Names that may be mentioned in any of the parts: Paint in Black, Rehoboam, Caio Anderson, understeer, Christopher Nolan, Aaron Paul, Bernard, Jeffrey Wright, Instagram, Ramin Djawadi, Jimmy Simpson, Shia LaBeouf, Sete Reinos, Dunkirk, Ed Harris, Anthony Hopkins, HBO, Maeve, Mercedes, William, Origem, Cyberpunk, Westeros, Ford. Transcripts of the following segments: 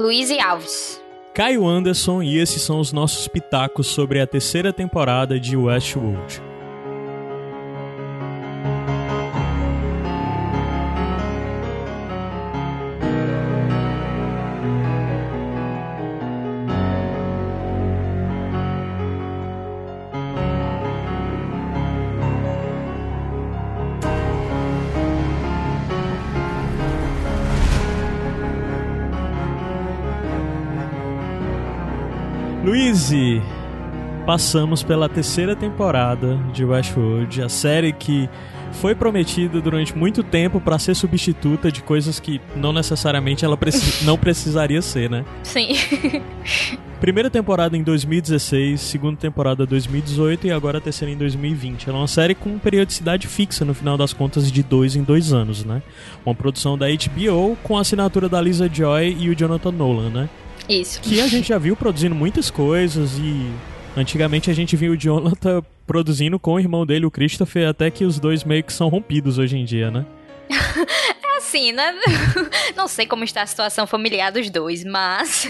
Luiz e Alves. Caio Anderson, e esses são os nossos pitacos sobre a terceira temporada de Westworld. Luizy, passamos pela terceira temporada de Westworld, a série que foi prometida durante muito tempo para ser substituta de coisas que não necessariamente ela não precisaria ser, né? Sim. Primeira temporada em 2016, segunda temporada em 2018 e agora a terceira em 2020. Ela é uma série com periodicidade fixa, no final das contas, de 2 em 2 anos, né? Uma produção da HBO com a assinatura da Lisa Joy e o Jonathan Nolan, né? Isso. Que a gente já viu produzindo muitas coisas e antigamente a gente viu o Jonathan produzindo com o irmão dele, o Christopher, até que os dois meio que são rompidos hoje em dia, né? É assim, né? Não sei como está a situação familiar dos dois, mas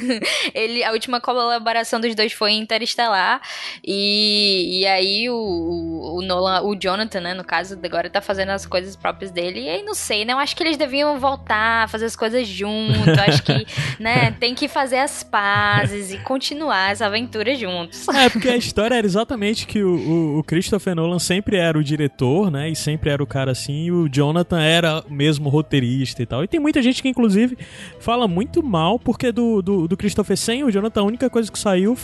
a última colaboração dos dois foi em Interestelar e aí o Nolan, o Jonathan, né, no caso, agora tá fazendo as coisas próprias dele. E aí, não sei, né? Eu acho que eles deviam voltar, fazer as coisas juntos. Acho que, né, tem que fazer as pazes e continuar essa aventura juntos. É, porque a história era exatamente que o Christopher Nolan sempre era o diretor, né? E sempre era o cara assim, e o Jonathan era mesmo roteirista e tal. E tem muita gente que, inclusive, fala muito mal, porque do Christopher sem o Jonathan, a única coisa que saiu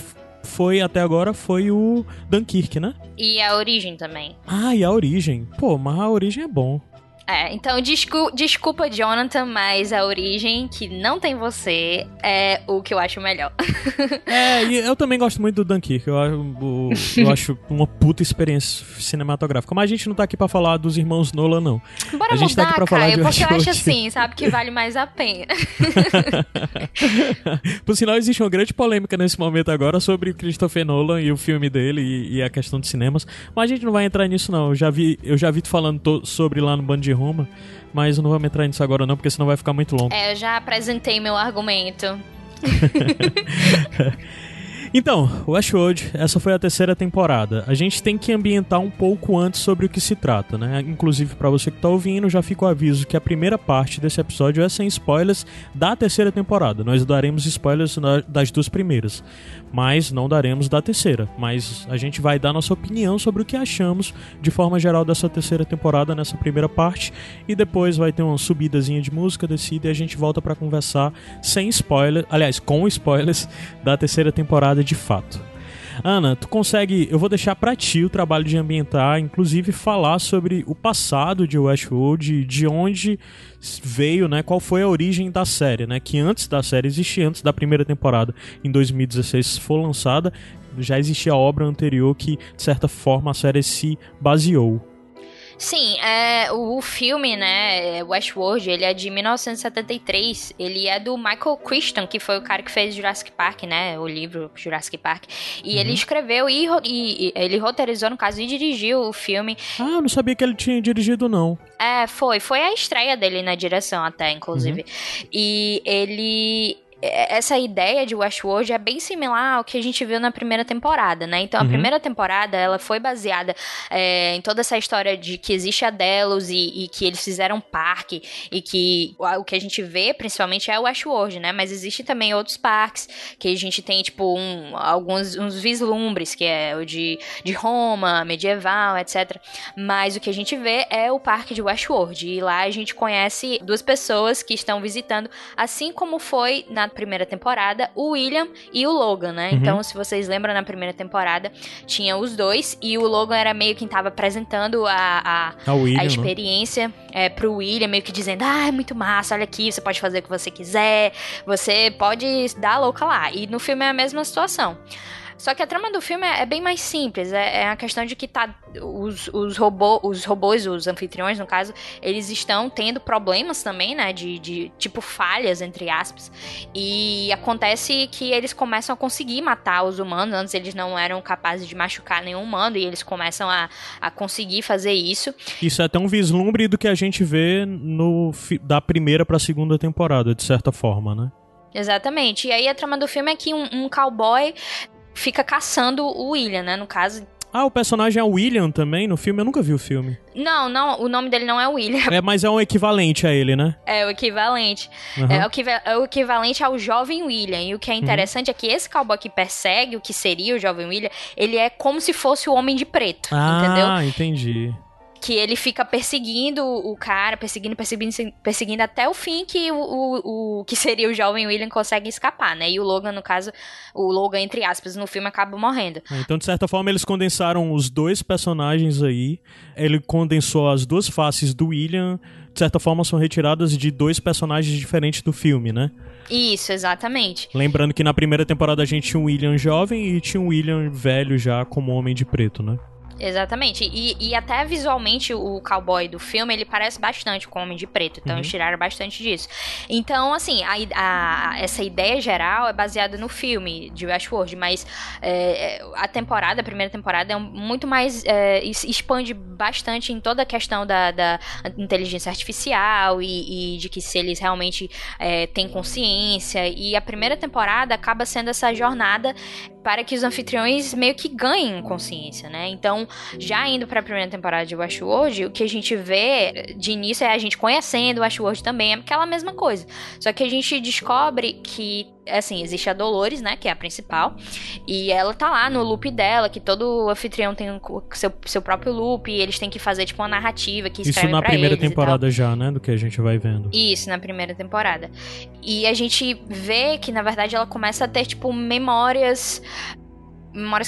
até agora foi o Dunkirk, né? E a Origem também. Ah, e a Origem. Pô, mas a Origem é bom. É, então desculpa, Jonathan, mas a Origem, que não tem você, é o que eu acho melhor. É, e eu também gosto muito do Dunkirk. Eu acho uma puta experiência cinematográfica. Mas a gente não tá aqui pra falar dos irmãos Nolan, não. Bora a gente mudar, tá aqui pra falar, Caio, de porque eu acho assim, sabe, que vale mais a pena. Por sinal, existe uma grande polêmica nesse momento agora sobre o Christopher Nolan e o filme dele e a questão de cinemas. Mas a gente não vai entrar nisso, não. Eu já vi tu falando sobre lá no Band de Roma, mas não vamos entrar nisso agora não, porque senão vai ficar muito longo. É, eu já apresentei meu argumento. Então, Westworld, essa foi a terceira temporada. A gente tem que ambientar um pouco antes sobre o que se trata, né? Inclusive, pra você que tá ouvindo, já fica o aviso que a primeira parte desse episódio é sem spoilers da terceira temporada. Nós daremos spoilers das duas primeiras, mas não daremos da terceira. Mas a gente vai dar nossa opinião sobre o que achamos de forma geral dessa terceira temporada nessa primeira parte, e depois vai ter uma subidazinha de música, descida, e a gente volta pra conversar sem spoilers, aliás, com spoilers da terceira temporada de fato. Ana, tu consegue... Eu vou deixar pra ti o trabalho de ambientar, inclusive falar sobre o passado de Westworld, de onde veio, né? Qual foi a origem da série, né? Que antes da série existia, antes da primeira temporada, em 2016, foi lançada, já existia a obra anterior que, de certa forma, a série se baseou. Sim, o filme, né, Westworld, ele é de 1973, ele é do Michael Crichton, que foi o cara que fez Jurassic Park, né, o livro Jurassic Park, e ele escreveu e ele roteirizou, no caso, e dirigiu o filme. Ah, eu não sabia que ele tinha dirigido, não. É, foi a estreia dele na direção até, inclusive, e ele... Essa ideia de Westworld é bem similar ao que a gente viu na primeira temporada, né? Então, a primeira temporada, ela foi baseada em toda essa história de que existe a Delos e que eles fizeram um parque e que o que a gente vê, principalmente, é o Westworld, né? Mas existe também outros parques que a gente tem, tipo, alguns vislumbres, que é o de Roma, medieval, etc. Mas o que a gente vê é o parque de Westworld e lá a gente conhece duas pessoas que estão visitando, assim como foi na primeira temporada, o William e o Logan, né? Então, se vocês lembram, na primeira temporada tinha os dois e o Logan era meio quem tava apresentando a experiência pro William, meio que dizendo, é muito massa, olha aqui, você pode fazer o que você quiser, você pode dar a louca lá. E no filme é a mesma situação. Só que a trama do filme é bem mais simples, é a questão de que tá os robôs, os anfitriões, no caso, eles estão tendo problemas também, né, de tipo falhas, entre aspas, e acontece que eles começam a conseguir matar os humanos, antes eles não eram capazes de machucar nenhum humano, e eles começam a conseguir fazer isso. Isso é até um vislumbre do que a gente vê da primeira pra segunda temporada, de certa forma, né? Exatamente. E aí a trama do filme é que um cowboy fica caçando o William, né? No caso... Ah, o personagem é o William também no filme? Eu nunca vi o filme. Não, o nome dele não é William. É, mas é um equivalente a ele, né? É, o equivalente. Uhum. É o equivalente ao jovem William. E o que é interessante é que esse cowboy que persegue o que seria o jovem William, ele é como se fosse o Homem de Preto, entendeu? Ah, entendi. Que ele fica perseguindo o cara, perseguindo até o fim que o que seria o jovem William consegue escapar, né? E o Logan, no caso, o Logan, entre aspas, no filme acaba morrendo. Então, de certa forma, eles condensaram os dois personagens aí, ele condensou as duas faces do William, de certa forma são retiradas de dois personagens diferentes do filme, né? Isso, exatamente. Lembrando que na primeira temporada a gente tinha um William jovem e tinha um William velho já como Homem de Preto, né? Exatamente, e até visualmente o cowboy do filme, ele parece bastante com o Homem de Preto, então eles tiraram bastante disso. Então, assim, essa ideia geral é baseada no filme de Westworld, mas a primeira temporada é muito mais, expande bastante em toda a questão da inteligência artificial e de que se eles realmente têm consciência, e a primeira temporada acaba sendo essa jornada para que os anfitriões meio que ganhem consciência, né? Então, já indo para a primeira temporada de Westworld, o que a gente vê de início é a gente conhecendo o Westworld também, é aquela mesma coisa. Só que a gente descobre que, assim, existe a Dolores, né, que é a principal, e ela tá lá no loop dela, que todo anfitrião tem seu próprio loop, e eles têm que fazer, tipo, uma narrativa que escreve pra eles. Isso na primeira temporada já, né, do que a gente vai vendo. Isso, na primeira temporada. E a gente vê que, na verdade, ela começa a ter, tipo, memórias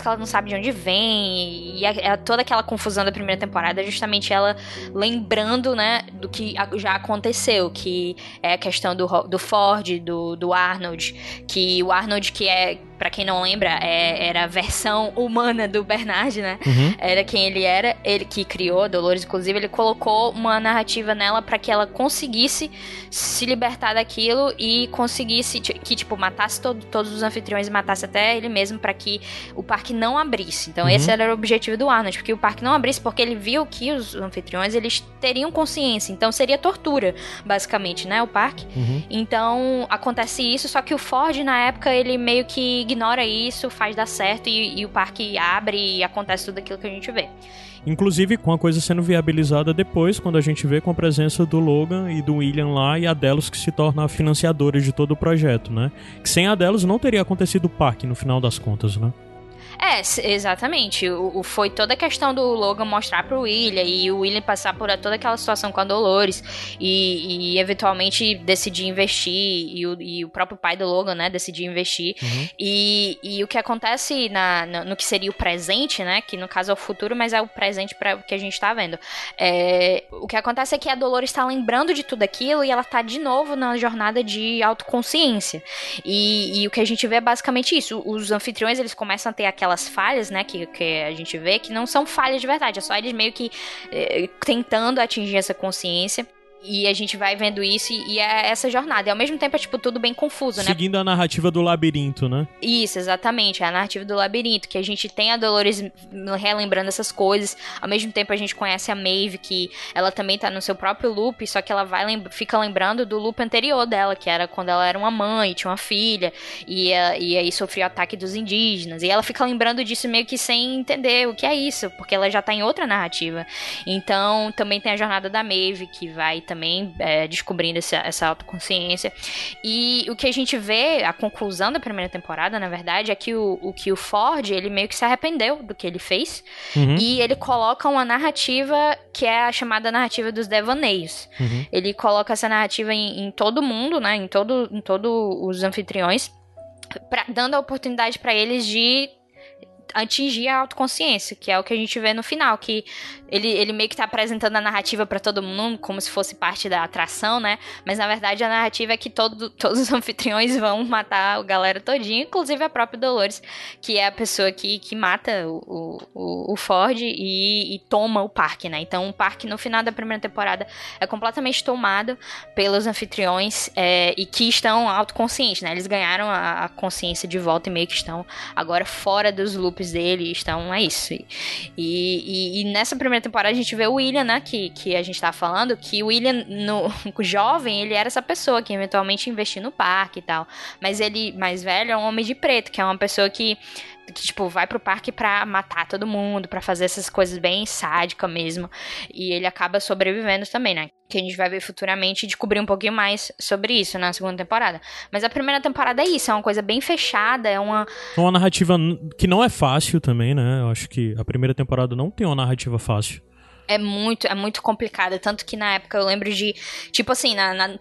que ela não sabe de onde vem, e toda aquela confusão da primeira temporada é justamente ela lembrando, né, do que já aconteceu, que é a questão do Ford, do Arnold, que o Arnold, que é, pra quem não lembra, era a versão humana do Bernard, né, era quem ele que criou a Dolores, inclusive, ele colocou uma narrativa nela pra que ela conseguisse se libertar daquilo e conseguisse, que tipo, matasse todos os anfitriões e matasse até ele mesmo pra que o parque não abrisse. Então esse era o objetivo do Arnold, porque o parque não abrisse, porque ele viu que os anfitriões, eles teriam consciência, então seria tortura basicamente, né, o parque. Então acontece isso, só que o Ford na época, ele meio que ignora isso, faz dar certo e o parque abre e acontece tudo aquilo que a gente vê. Inclusive com a coisa sendo viabilizada depois, quando a gente vê com a presença do Logan e do William lá, e a Delos, que se torna a financiadora de todo o projeto, né? Que sem a Delos não teria acontecido o parque no final das contas, né? É, exatamente. Foi toda a questão do Logan mostrar pro William e o William passar por toda aquela situação com a Dolores e eventualmente decidir investir, e o próprio pai do Logan, né, decidir investir. E o que acontece no que seria o presente, né, que no caso é o futuro, mas é o presente para o que a gente tá vendo. O que acontece é que a Dolores tá lembrando de tudo aquilo e ela tá de novo na jornada de autoconsciência. E o que a gente vê é basicamente isso. Os anfitriões, eles começam a ter aquelas falhas, né, que a gente vê, que não são falhas de verdade, é só eles meio que tentando atingir essa consciência, e a gente vai vendo isso, e é essa jornada, e ao mesmo tempo é, tipo, tudo bem confuso, né? Seguindo a narrativa do labirinto, né? Isso, exatamente, a narrativa do labirinto, que a gente tem a Dolores relembrando essas coisas, ao mesmo tempo a gente conhece a Maeve, que ela também tá no seu próprio loop, só que ela fica lembrando do loop anterior dela, que era quando ela era uma mãe, tinha uma filha, e aí sofreu o ataque dos indígenas, e ela fica lembrando disso meio que sem entender o que é isso, porque ela já tá em outra narrativa. Então, também tem a jornada da Maeve, que vai também descobrindo essa autoconsciência. E o que a gente vê, a conclusão da primeira temporada, na verdade, é que o Ford, ele meio que se arrependeu do que ele fez, e ele coloca uma narrativa que é a chamada narrativa dos devaneios. Ele coloca essa narrativa em todo mundo, né, em todo os anfitriões, dando a oportunidade para eles de atingir a autoconsciência, que é o que a gente vê no final, que ele meio que tá apresentando a narrativa pra todo mundo, como se fosse parte da atração, né? Mas na verdade a narrativa é que todos os anfitriões vão matar a galera todinha, inclusive a própria Dolores, que é a pessoa que mata o Ford e toma o parque, né? Então o parque no final da primeira temporada é completamente tomado pelos anfitriões, e que estão autoconscientes, né? Eles ganharam a consciência de volta e meio que estão agora fora dos loops poderes deles, então é isso. E nessa primeira temporada a gente vê o William, né, que a gente tá falando, que o William, no jovem, ele era essa pessoa que eventualmente investiu no parque e tal, mas ele, mais velho, é um homem de preto, que é uma pessoa que tipo, vai pro parque pra matar todo mundo, pra fazer essas coisas bem sádica mesmo, e ele acaba sobrevivendo também, né, que a gente vai ver futuramente, descobrir um pouquinho mais sobre isso na segunda temporada, mas a primeira temporada é isso, é uma coisa bem fechada, é uma narrativa que não é fácil também, né, eu acho que a primeira temporada não tem uma narrativa fácil. É muito complicada, tanto que na época eu lembro de, tipo assim,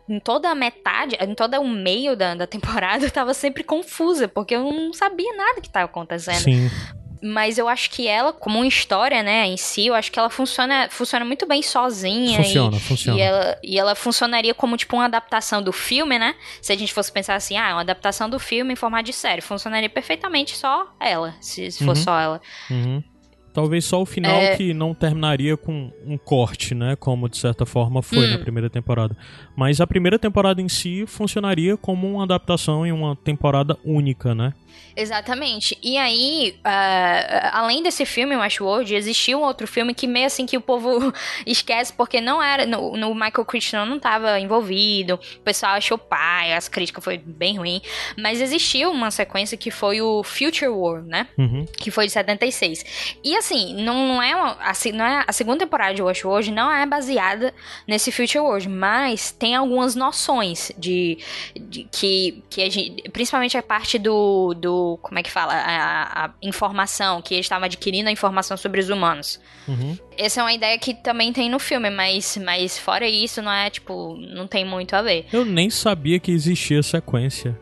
em toda a metade, em todo o meio da temporada eu tava sempre confusa, porque eu não sabia nada que tava acontecendo. Sim. Mas eu acho que ela, como uma história, né, em si, eu acho que ela funciona muito bem sozinha. Funciona. E ela funcionaria como, tipo, uma adaptação do filme, né? Se a gente fosse pensar assim, uma adaptação do filme em formato de série. Funcionaria perfeitamente só ela, se fosse só ela. Uhum. Talvez só o final que não terminaria com um corte, né? Como, de certa forma, foi na primeira temporada. Mas a primeira temporada em si funcionaria como uma adaptação em uma temporada única, né? Exatamente. E aí, além desse filme, Westworld, existiu um outro filme que meio assim que o povo esquece, porque não era... No Michael Crichton não estava envolvido, o pessoal achou pai, as críticas foi bem ruim. Mas existiu uma sequência que foi o Future World, né? Uhum. Que foi de 76. E assim, não é a segunda temporada de Westworld não é baseada nesse Future World, mas tem algumas noções de que a gente... Principalmente a parte do como é que fala, a informação, que eles estavam adquirindo a informação sobre os humanos. Uhum. Essa é uma ideia que também tem no filme, mas fora isso, não é, tipo, não tem muito a ver. Eu nem sabia que existia sequência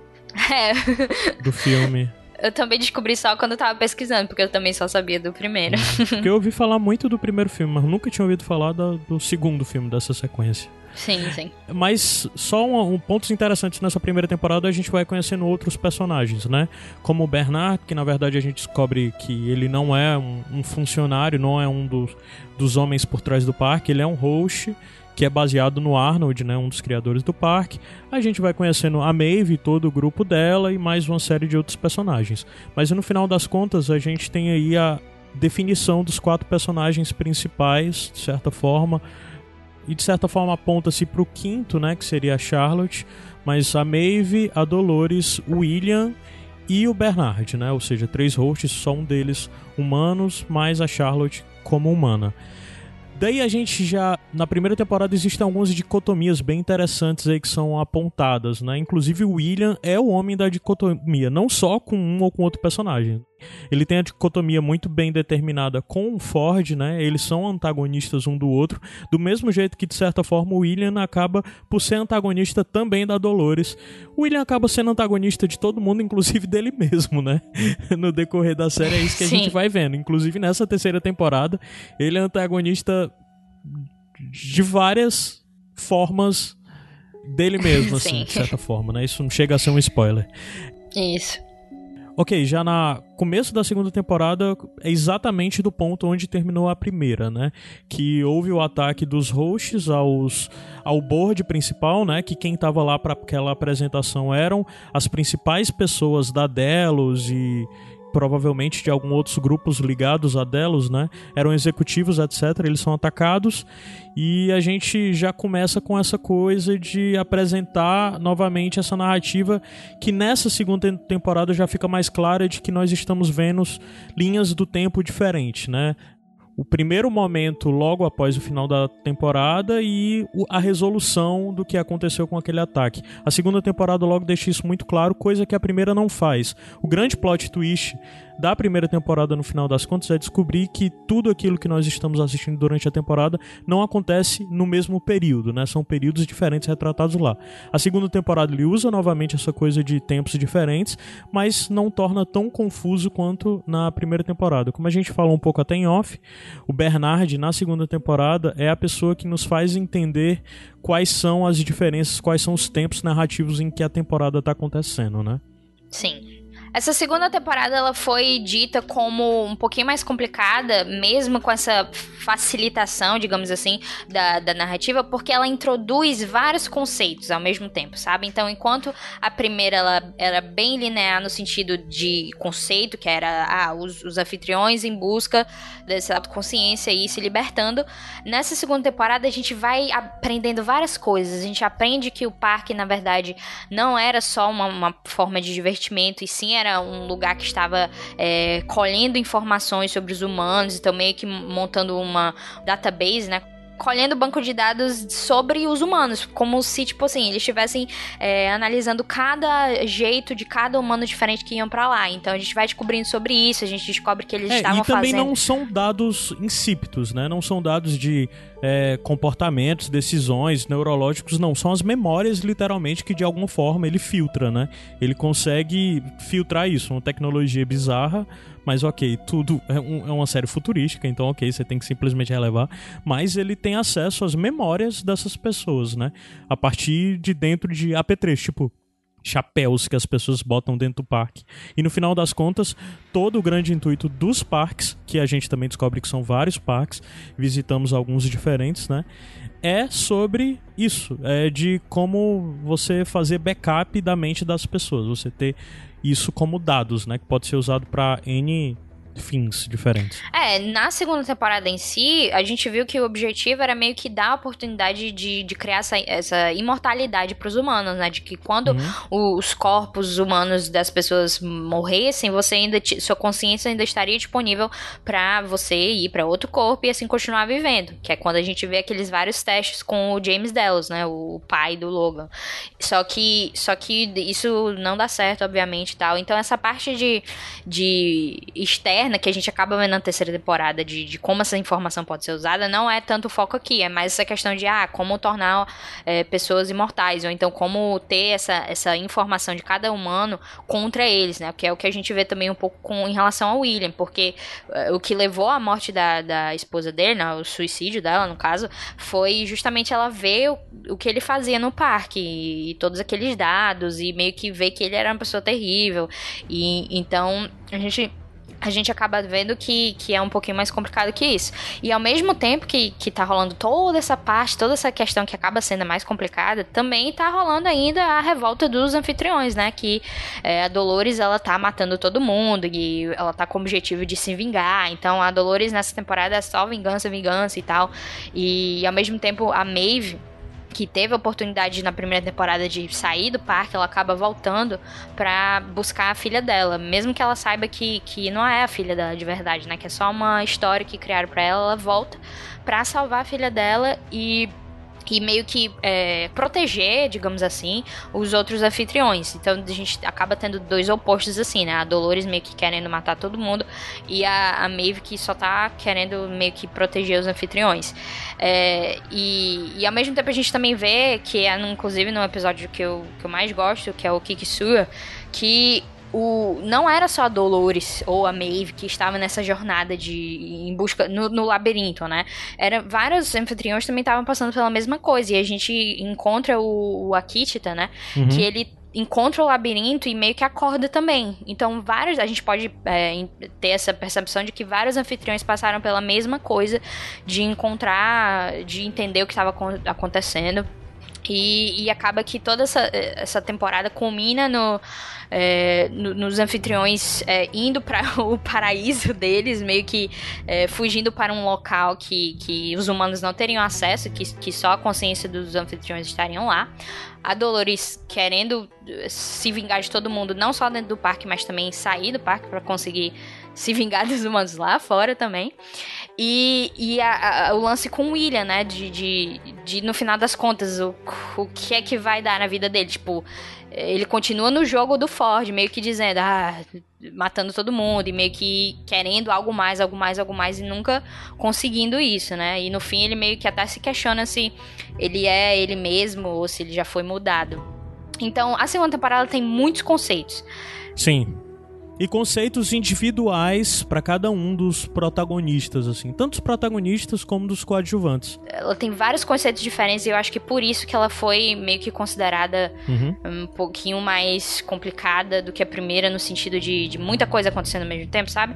do filme. Eu também descobri só quando eu tava pesquisando, porque eu também só sabia do primeiro. Porque eu ouvi falar muito do primeiro filme, mas nunca tinha ouvido falar do segundo filme, dessa sequência. Sim, sim. Mas só pontos interessantes nessa primeira temporada, a gente vai conhecendo outros personagens, né? Como o Bernard, que na verdade a gente descobre que ele não é um funcionário, não é um dos homens por trás do parque, ele é um host que é baseado no Arnold, né? Um dos criadores do parque. A gente vai conhecendo a Maeve, todo o grupo dela e mais uma série de outros personagens. Mas no final das contas, a gente tem aí a definição dos 4 personagens principais, de certa forma. E de certa forma aponta-se pro quinto, né, que seria a Charlotte, mas a Maeve, a Dolores, o William e o Bernard, né, ou seja, 3 hosts, só um deles humanos, mais a Charlotte como humana. Daí a gente já, na primeira temporada, existem algumas dicotomias bem interessantes aí que são apontadas, né? Inclusive o William é o homem da dicotomia, não só com um ou com outro personagem. Ele tem a dicotomia muito bem determinada com o Ford, né? Eles são antagonistas um do outro, do mesmo jeito que, de certa forma, o William acaba por ser antagonista também da Dolores. O William acaba sendo antagonista de todo mundo, inclusive dele mesmo, né? No decorrer da série é isso que a gente vai vendo. Inclusive nessa terceira temporada, ele é antagonista de várias formas dele mesmo, assim, de certa forma, né? Isso não chega a ser um spoiler. Isso. Ok, já no começo da segunda temporada é exatamente do ponto onde terminou a primeira, né? Que houve o ataque dos hosts ao board principal, né? Que quem tava lá para aquela apresentação eram as principais pessoas da Delos e provavelmente de alguns outros grupos ligados a Delos, né? Eram executivos, etc. Eles são atacados e a gente já começa com essa coisa de apresentar novamente essa narrativa que nessa segunda temporada já fica mais clara de que nós estamos vendo linhas do tempo diferentes, né? O primeiro momento logo após o final da temporada e a resolução do que aconteceu com aquele ataque. A segunda temporada logo deixa isso muito claro, coisa que a primeira não faz. O grande plot twist da primeira temporada, no final das contas, é descobrir que tudo aquilo que nós estamos assistindo durante a temporada não acontece no mesmo período, né? São períodos diferentes retratados lá. A segunda temporada ele usa novamente essa coisa de tempos diferentes, mas não torna tão confuso quanto na primeira temporada. Como a gente falou um pouco até em off, o Bernard, na segunda temporada, é a pessoa que nos faz entender quais são as diferenças, quais são os tempos narrativos em que a temporada está acontecendo, né? Sim. Essa segunda temporada, ela foi dita como um pouquinho mais complicada, mesmo com essa facilitação, digamos assim, da narrativa, porque ela introduz vários conceitos ao mesmo tempo, sabe? Então, enquanto a primeira, ela era bem linear no sentido de conceito, que era os anfitriões em busca dessa autoconsciência e se libertando, nessa segunda temporada a gente vai aprendendo várias coisas. A gente aprende que o parque, na verdade, não era só uma forma de divertimento, e sim era um lugar que estava colhendo informações sobre os humanos, então meio que montando uma database, né? Colhendo banco de dados sobre os humanos, como se, tipo assim, eles estivessem analisando cada jeito de cada humano diferente que iam pra lá. Então a gente vai descobrindo sobre isso, a gente descobre que eles estavam fazendo... E também não são dados insípidos, né? Não são dados de comportamentos, decisões, neurológicos, não. São as memórias, literalmente, que de alguma forma ele filtra, né? Ele consegue filtrar isso, uma tecnologia bizarra. Mas ok, tudo é uma série futurística, então ok, você tem que simplesmente relevar. Mas ele tem acesso às memórias dessas pessoas, né? A partir de dentro de apetrechos, tipo chapéus que as pessoas botam dentro do parque. E no final das contas, todo o grande intuito dos parques, que a gente também descobre que são vários parques, visitamos alguns diferentes, né? É sobre isso, é de como você fazer backup da mente das pessoas, você ter isso como dados, né, que pode ser usado para N fins diferentes. Na segunda temporada em si, a gente viu que o objetivo era meio que dar a oportunidade de criar essa imortalidade pros humanos, né, de que quando os corpos humanos das pessoas morressem, você ainda sua consciência ainda estaria disponível pra você ir pra outro corpo e assim continuar vivendo, que é quando a gente vê aqueles vários testes com o James Delos, né, o pai do Logan. Só que isso não dá certo, obviamente, e tal. Então essa parte de externo que a gente acaba vendo na terceira temporada de como essa informação pode ser usada, não é tanto o foco aqui, é mais essa questão de como tornar pessoas imortais, ou então como ter essa informação de cada humano contra eles, né, que é o que a gente vê também um pouco em relação ao William, porque o que levou à morte da esposa dele, né, o suicídio dela no caso, foi justamente ela ver o que ele fazia no parque e todos aqueles dados, e meio que ver que ele era uma pessoa terrível, e então a gente acaba vendo que é um pouquinho mais complicado que isso. E ao mesmo tempo que tá rolando toda essa parte, toda essa questão que acaba sendo mais complicada, também tá rolando ainda a revolta dos anfitriões, né? Que a Dolores, ela tá matando todo mundo e ela tá com o objetivo de se vingar. Então a Dolores nessa temporada é só vingança, vingança e tal. E ao mesmo tempo a Maeve, que teve a oportunidade na primeira temporada de sair do parque, ela acaba voltando pra buscar a filha dela, mesmo que ela saiba que não é a filha dela de verdade, né, que é só uma história que criaram pra ela. Ela volta pra salvar a filha dela e meio que proteger, digamos assim, os outros anfitriões. Então a gente acaba tendo dois opostos assim, né? A Dolores meio que querendo matar todo mundo e a Maeve que só tá querendo meio que proteger os anfitriões. E ao mesmo tempo a gente também vê que inclusive no episódio que eu mais gosto, que é o Kikisua, que não era só a Dolores ou a Maeve que estava nessa jornada em busca no labirinto, né? Vários anfitriões também estavam passando pela mesma coisa. E a gente encontra o Akitita, né? Uhum. Que ele encontra o labirinto e meio que acorda também. Então a gente pode ter essa percepção de que vários anfitriões passaram pela mesma coisa, de encontrar, de entender o que estava acontecendo. E acaba que toda essa temporada culmina nos anfitriões indo para o paraíso deles, meio que fugindo para um local que os humanos não teriam acesso, que só a consciência dos anfitriões estariam lá. A Dolores querendo se vingar de todo mundo, não só dentro do parque, mas também sair do parque para conseguir se vingar dos humanos lá fora também. E o lance com o William, né? De no final das contas, o que é que vai dar na vida dele? Tipo, ele continua no jogo do Ford, meio que dizendo, matando todo mundo, e meio que querendo algo mais, algo mais, algo mais, e nunca conseguindo isso, né? E no fim ele meio que até se questiona se ele é ele mesmo ou se ele já foi mudado. Então, a segunda temporada tem muitos conceitos. Sim. e conceitos individuais para cada um dos protagonistas, assim, tanto dos protagonistas como dos coadjuvantes. Ela tem vários conceitos diferentes e eu acho que por isso que ela foi meio que considerada um pouquinho mais complicada do que a primeira, no sentido de muita coisa acontecendo ao mesmo tempo, sabe?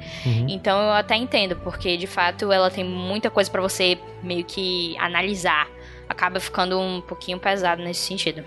Então eu até entendo, porque de fato ela tem muita coisa para você meio que analisar, acaba ficando um pouquinho pesado nesse sentido.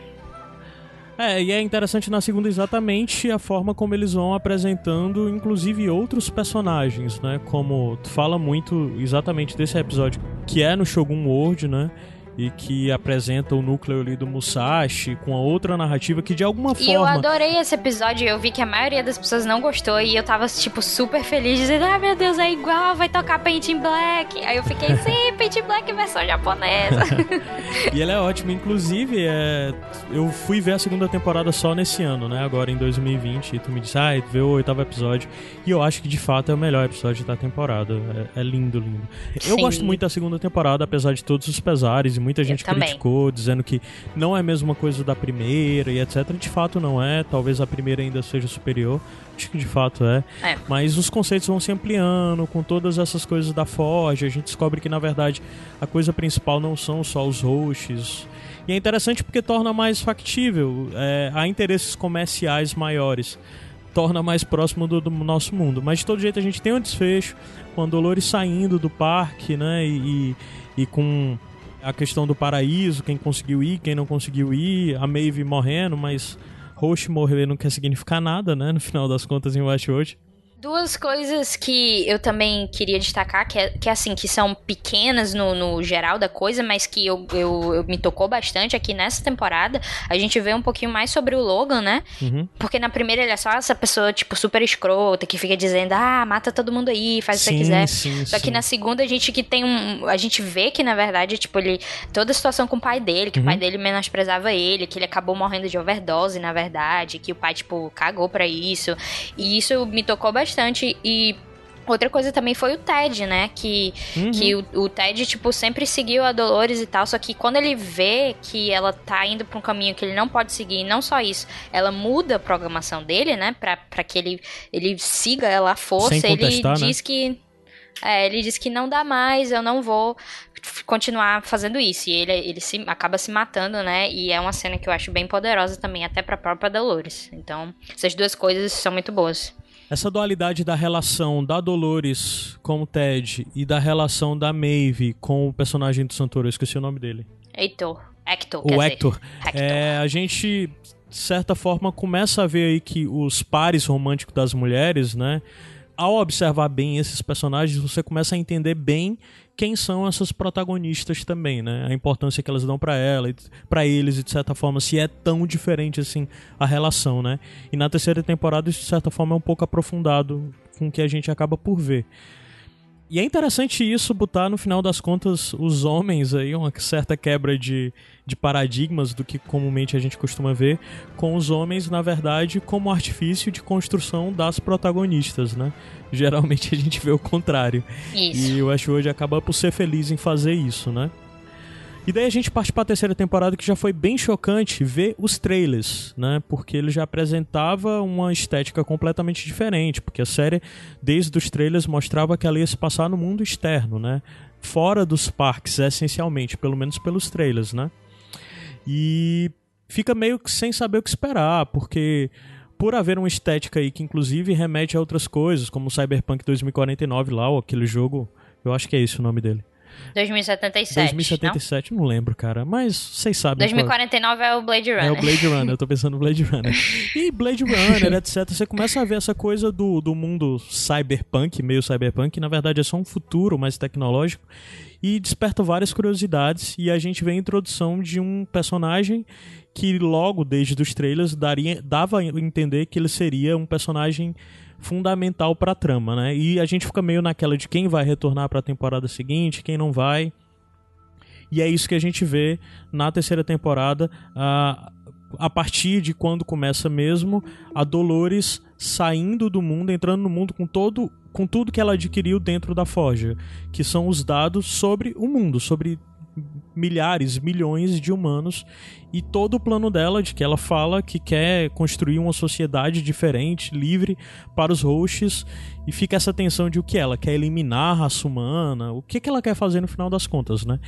É, e é interessante na segunda exatamente a forma como eles vão apresentando, inclusive, outros personagens, né? Como tu fala muito exatamente desse episódio, que é no Shogun World, né? E que apresenta o núcleo ali do Musashi com a outra narrativa que de alguma forma... E eu adorei esse episódio, eu vi que a maioria das pessoas não gostou e eu tava, tipo, super feliz dizendo, ai meu Deus, é igual, vai tocar Paint in Black. Aí eu fiquei, sim, Paint in Black versão japonesa. E ela é ótima, inclusive, eu fui ver a segunda temporada só nesse ano, né, agora em 2020, e tu me disse, ai, vê o oitavo episódio, e eu acho que de fato é o melhor episódio da temporada, é lindo, lindo. Sim. Eu gosto muito da segunda temporada, apesar de todos os pesares, muita gente criticou, dizendo que não é a mesma coisa da primeira e etc. De fato não é, talvez a primeira ainda seja superior, acho que de fato é. Mas os conceitos vão se ampliando com todas essas coisas da Forge, a gente descobre que na verdade a coisa principal não são só os hosts. E é interessante porque torna mais factível, há interesses comerciais maiores, torna mais próximo do nosso mundo. Mas de todo jeito a gente tem um desfecho com a Dolores saindo do parque, né, e com... a questão do paraíso, quem conseguiu ir, quem não conseguiu ir, a Maeve morrendo, mas Roche morrer não quer significar nada, né, no final das contas em Westworld. Duas coisas que eu também queria destacar, que assim, que são pequenas no geral da coisa, mas que eu me tocou bastante aqui nessa temporada, a gente vê um pouquinho mais sobre o Logan, né? Porque na primeira ele é só essa pessoa, tipo, super escrota, que fica dizendo, mata todo mundo aí, faz o que você quiser. Só que na segunda a gente vê que, na verdade, tipo, ele... toda a situação com o pai dele, que o pai dele menosprezava ele, que ele acabou morrendo de overdose, na verdade, que o pai, tipo, cagou pra isso. E isso me tocou bastante. E outra coisa também foi o Ted, né? Que o Ted, tipo, sempre seguiu a Dolores e tal, só que quando ele vê que ela tá indo pra um caminho que ele não pode seguir, e não só isso, ela muda a programação dele, né? Pra que ele siga ela à força, ele diz, né? Ele diz que não dá mais, eu não vou continuar fazendo isso. E ele acaba se matando, né? E é uma cena que eu acho bem poderosa também, até pra própria Dolores. Então, essas duas coisas são muito boas. Essa dualidade da relação da Dolores com o Ted e da relação da Maeve com o personagem do Santoro, eu esqueci o nome dele. Hector. A gente, de certa forma, começa a ver aí que os pares românticos das mulheres, né? Ao observar bem esses personagens, você começa a entender bem quem são essas protagonistas também, né? A importância que elas dão pra eles, e de certa forma, se é tão diferente assim a relação, né? E na terceira temporada, isso de certa forma é um pouco aprofundado com o que a gente acaba por ver. E é interessante isso, botar no final das contas os homens aí, uma certa quebra de paradigmas do que comumente a gente costuma ver, com os homens, na verdade, como artifício de construção das protagonistas, né? Geralmente a gente vê o contrário. Isso. E o Westworld acaba por ser feliz em fazer isso, né? E daí a gente parte para a terceira temporada, que já foi bem chocante ver os trailers, né? Porque ele já apresentava uma estética completamente diferente, porque a série, desde os trailers, mostrava que ela ia se passar no mundo externo, né? Fora dos parques, essencialmente, pelo menos pelos trailers, né? E fica meio que sem saber o que esperar, porque... por haver uma estética aí que, inclusive, remete a outras coisas, como o Cyberpunk 2049 lá, ou aquele jogo, eu acho que é esse o nome dele. 2077, não lembro, cara, mas vocês sabem. 2049 qual é o Blade Runner. É o Blade Runner, eu tô pensando no Blade Runner. E Blade Runner, etc, você começa a ver essa coisa do mundo cyberpunk, meio cyberpunk, que na verdade é só um futuro mais tecnológico, e desperta várias curiosidades, e a gente vê a introdução de um personagem que logo, desde os trailers, dava a entender que ele seria um personagem fundamental pra trama, né? E a gente fica meio naquela de quem vai retornar pra temporada seguinte, quem não vai. E é isso que a gente vê na terceira temporada, a partir de quando começa mesmo a Dolores saindo do mundo, entrando no mundo com tudo que ela adquiriu dentro da Forja, que são os dados sobre o mundo, sobre milhares, milhões de humanos, e todo o plano dela, de que ela fala que quer construir uma sociedade diferente, livre para os hosts, e fica essa tensão de o que ela quer eliminar a raça humana, o que ela quer fazer no final das contas, né?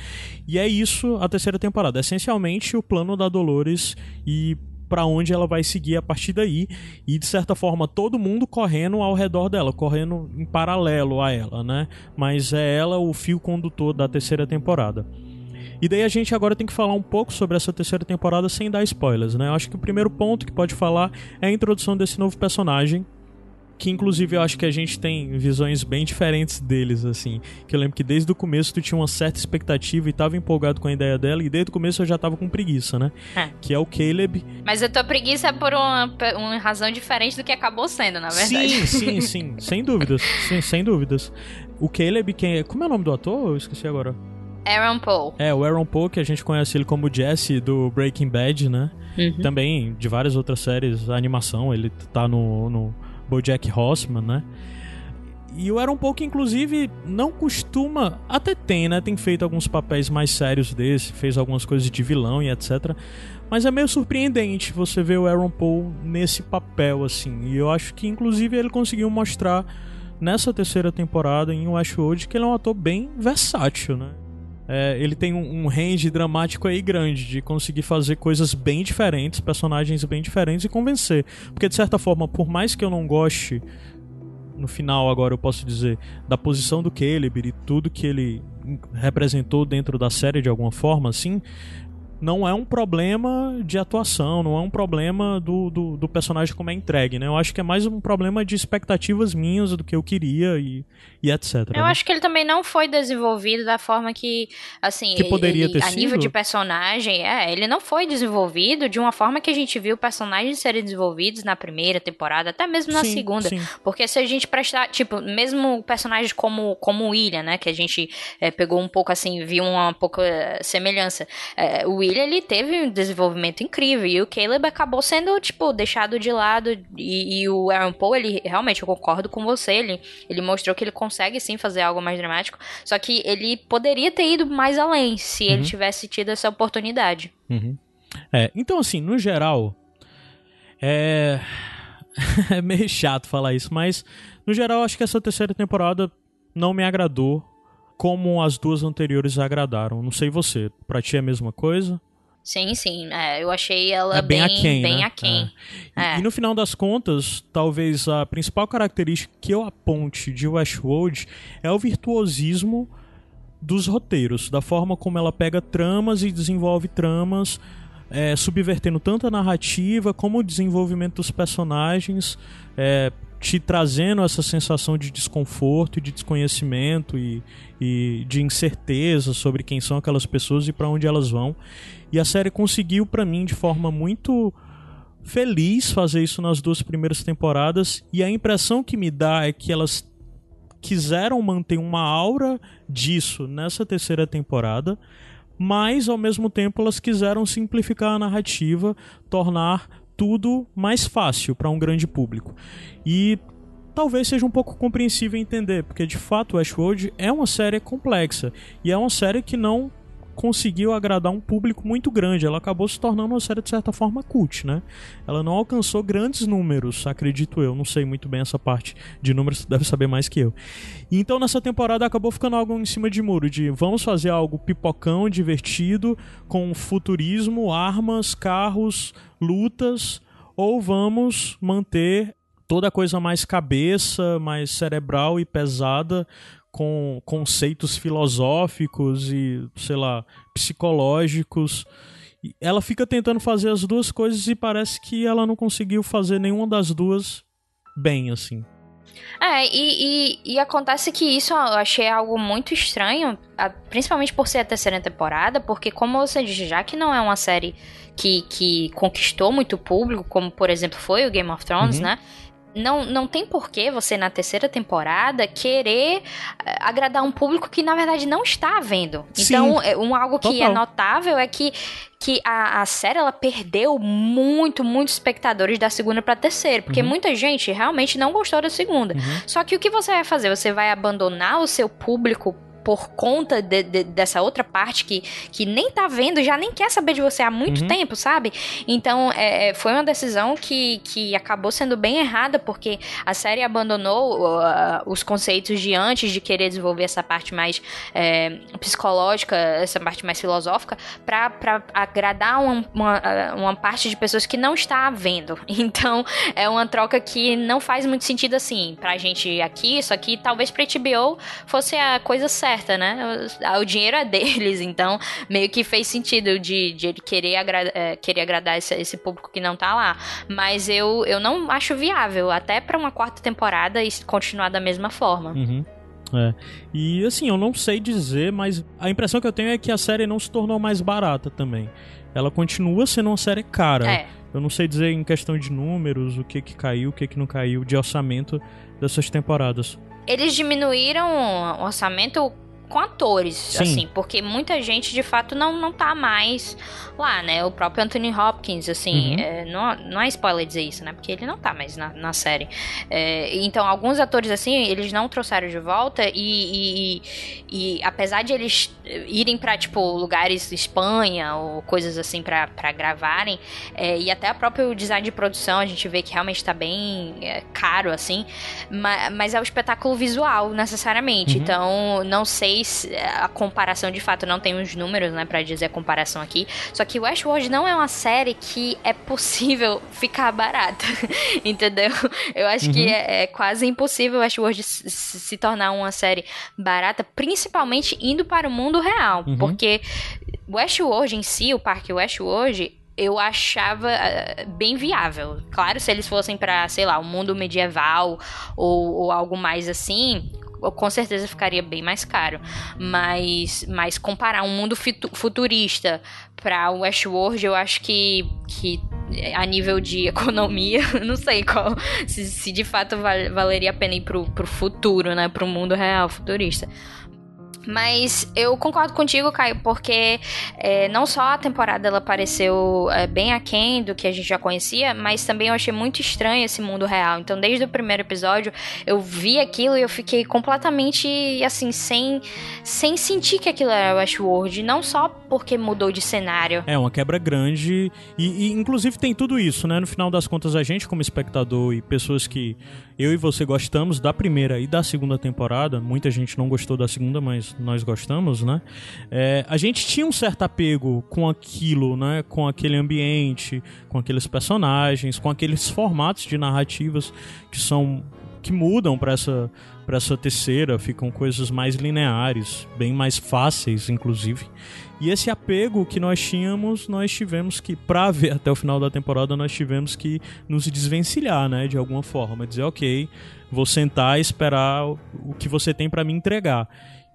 E é isso a terceira temporada, essencialmente o plano da Dolores e pra onde ela vai seguir a partir daí, e de certa forma todo mundo correndo ao redor dela, correndo em paralelo a ela, né? Mas é ela o fio condutor da terceira temporada. E daí a gente agora tem que falar um pouco sobre essa terceira temporada sem dar spoilers, né? Eu acho que o primeiro ponto que pode falar é a introdução desse novo personagem, que inclusive eu acho que a gente tem visões bem diferentes deles, assim, que eu lembro que desde o começo tu tinha uma certa expectativa e tava empolgado com a ideia dela, e desde o começo eu já tava com preguiça, né? É. Que é o Caleb. Mas eu tô preguiça por uma razão diferente do que acabou sendo, na verdade. Sim, sem dúvidas, O Caleb, quem é... Como é o nome do ator? Eu esqueci agora. Aaron Paul. É, o Aaron Paul, que a gente conhece ele como Jesse do Breaking Bad, né? Uhum. Também de várias outras séries, a animação, ele tá no Bojack Horseman, né? E o Aaron Paul, que inclusive não costuma, até tem, né? Tem feito alguns papéis mais sérios desse, fez algumas coisas de vilão e etc. Mas é meio surpreendente você ver o Aaron Paul nesse papel, assim. E eu acho que inclusive ele conseguiu mostrar nessa terceira temporada em Westworld que ele é um ator bem versátil, né? É, ele tem um range dramático aí grande de conseguir fazer coisas bem diferentes, personagens bem diferentes e convencer. Porque de certa forma, por mais que eu não goste, no final agora eu posso dizer, da posição do Caleb e tudo que ele representou dentro da série de alguma forma, assim, não é um problema de atuação, não é um problema do personagem como é entregue, né? Eu acho que é mais um problema de expectativas minhas do que eu queria e etc. Eu acho que ele também não foi desenvolvido da forma que, assim, que poderia ter sido. A nível de personagem, ele não foi desenvolvido de uma forma que a gente viu personagens serem desenvolvidos na primeira temporada, até mesmo na segunda. Sim. Porque se a gente prestar, tipo, mesmo personagens como William, né? Que a gente pegou um pouco, assim, viu uma pouca semelhança. O William, ele teve um desenvolvimento incrível, e o Caleb acabou sendo, tipo, deixado de lado, e o Aaron Paul, ele realmente, eu concordo com você, ele mostrou que ele consegue sim fazer algo mais dramático, só que ele poderia ter ido mais além se ele tivesse tido essa oportunidade. Uhum. Então, assim, no geral é meio chato falar isso, mas no geral acho que essa terceira temporada não me agradou como as duas anteriores agradaram. Não sei você, pra ti é a mesma coisa? Sim, eu achei ela bem aquém. E no final das contas, talvez a principal característica que eu aponte de Westworld é o virtuosismo dos roteiros, da forma como ela pega tramas e desenvolve tramas, subvertendo tanto a narrativa como o desenvolvimento dos personagens, te trazendo essa sensação de desconforto e de desconhecimento e de incerteza sobre quem são aquelas pessoas e para onde elas vão. E a série conseguiu, para mim, de forma muito feliz fazer isso nas duas primeiras temporadas, e a impressão que me dá é que elas quiseram manter uma aura disso nessa terceira temporada, mas ao mesmo tempo elas quiseram simplificar a narrativa, tornar tudo mais fácil para um grande público. E talvez seja um pouco compreensível entender, porque de fato Westworld é uma série complexa, e é uma série que não conseguiu agradar um público muito grande. Ela acabou se tornando uma série de certa forma cult, né? Ela não alcançou grandes números, acredito eu, não sei muito bem essa parte de números, você deve saber mais que eu. Então nessa temporada acabou ficando algo em cima de muro, de vamos fazer algo pipocão, divertido, com futurismo, armas, carros, lutas, ou vamos manter toda a coisa mais cabeça, mais cerebral e pesada, com conceitos filosóficos e, sei lá, psicológicos. Ela fica tentando fazer as duas coisas e parece que ela não conseguiu fazer nenhuma das duas bem, assim. E acontece que isso eu achei algo muito estranho, principalmente por ser a terceira temporada, porque como você disse, já que não é uma série que conquistou muito público, como por exemplo foi o Game of Thrones, né? Não tem porquê você, na terceira temporada, querer agradar um público que, na verdade, não está vendo. Então, algo que é notável é que a série, ela perdeu muitos espectadores da segunda pra terceira, porque muita gente realmente não gostou da segunda. Só que o que você vai fazer? Você vai abandonar o seu público por conta dessa outra parte que nem tá vendo, já nem quer saber de você há muito tempo, sabe? Então, foi uma decisão que acabou sendo bem errada, porque a série abandonou os conceitos de antes de querer desenvolver essa parte mais psicológica, essa parte mais filosófica, pra agradar uma parte de pessoas que não está vendo. Então, é uma troca que não faz muito sentido assim, pra gente aqui, isso aqui, talvez pra HBO fosse a coisa certa, né? O dinheiro é deles, então meio que fez sentido de ele querer agradar esse público que não tá lá. Mas eu não acho viável, até pra uma quarta temporada e continuar da mesma forma. Uhum. É. E assim, eu não sei dizer, mas a impressão que eu tenho é que a série não se tornou mais barata também. Ela continua sendo uma série cara. É. Eu não sei dizer em questão de números o que caiu, o que não caiu de orçamento dessas temporadas. Eles diminuíram o orçamento com atores, assim, porque muita gente de fato não tá mais lá, né? O próprio Anthony Hopkins, assim, não é spoiler dizer isso, né? Porque ele não tá mais na série. Então, alguns atores, assim, eles não trouxeram de volta e apesar de eles irem pra, tipo, lugares da Espanha ou coisas assim pra gravarem, e até o próprio design de produção a gente vê que realmente tá bem caro, assim, mas é o espetáculo visual, necessariamente. Então, não sei a comparação, de fato, não tem os números, né, pra dizer a comparação aqui. Só que Westworld não é uma série que é possível ficar barata, entendeu? Eu acho que é quase impossível Westworld se tornar uma série barata, principalmente indo para o mundo real, porque Westworld em si, o parque Westworld, eu achava bem viável. Claro, se eles fossem pra, sei lá, o mundo medieval ou algo mais assim, com certeza ficaria bem mais caro, mas comparar um mundo futurista pra Westworld, eu acho que a nível de economia, não sei qual, se de fato valeria a pena ir pro futuro, né, pro mundo real futurista. Mas eu concordo contigo, Caio, porque não só a temporada ela pareceu bem aquém do que a gente já conhecia, mas também eu achei muito estranho esse mundo real. Então, desde o primeiro episódio, eu vi aquilo e eu fiquei completamente, assim, sem sentir que aquilo era Westworld. Não só porque mudou de cenário. É uma quebra grande e inclusive, tem tudo isso, né? No final das contas, a gente, como espectador e pessoas que eu e você gostamos da primeira e da segunda temporada, muita gente não gostou da segunda, mas nós gostamos, né? A gente tinha um certo apego com aquilo, né? Com aquele ambiente, com aqueles personagens, com aqueles formatos de narrativas que mudam para essa terceira, ficam coisas mais lineares, bem mais fáceis, inclusive. E esse apego que nós tivemos que, pra ver até o final da temporada, nós tivemos que nos desvencilhar, né? De alguma forma, dizer, ok, vou sentar e esperar o que você tem para me entregar.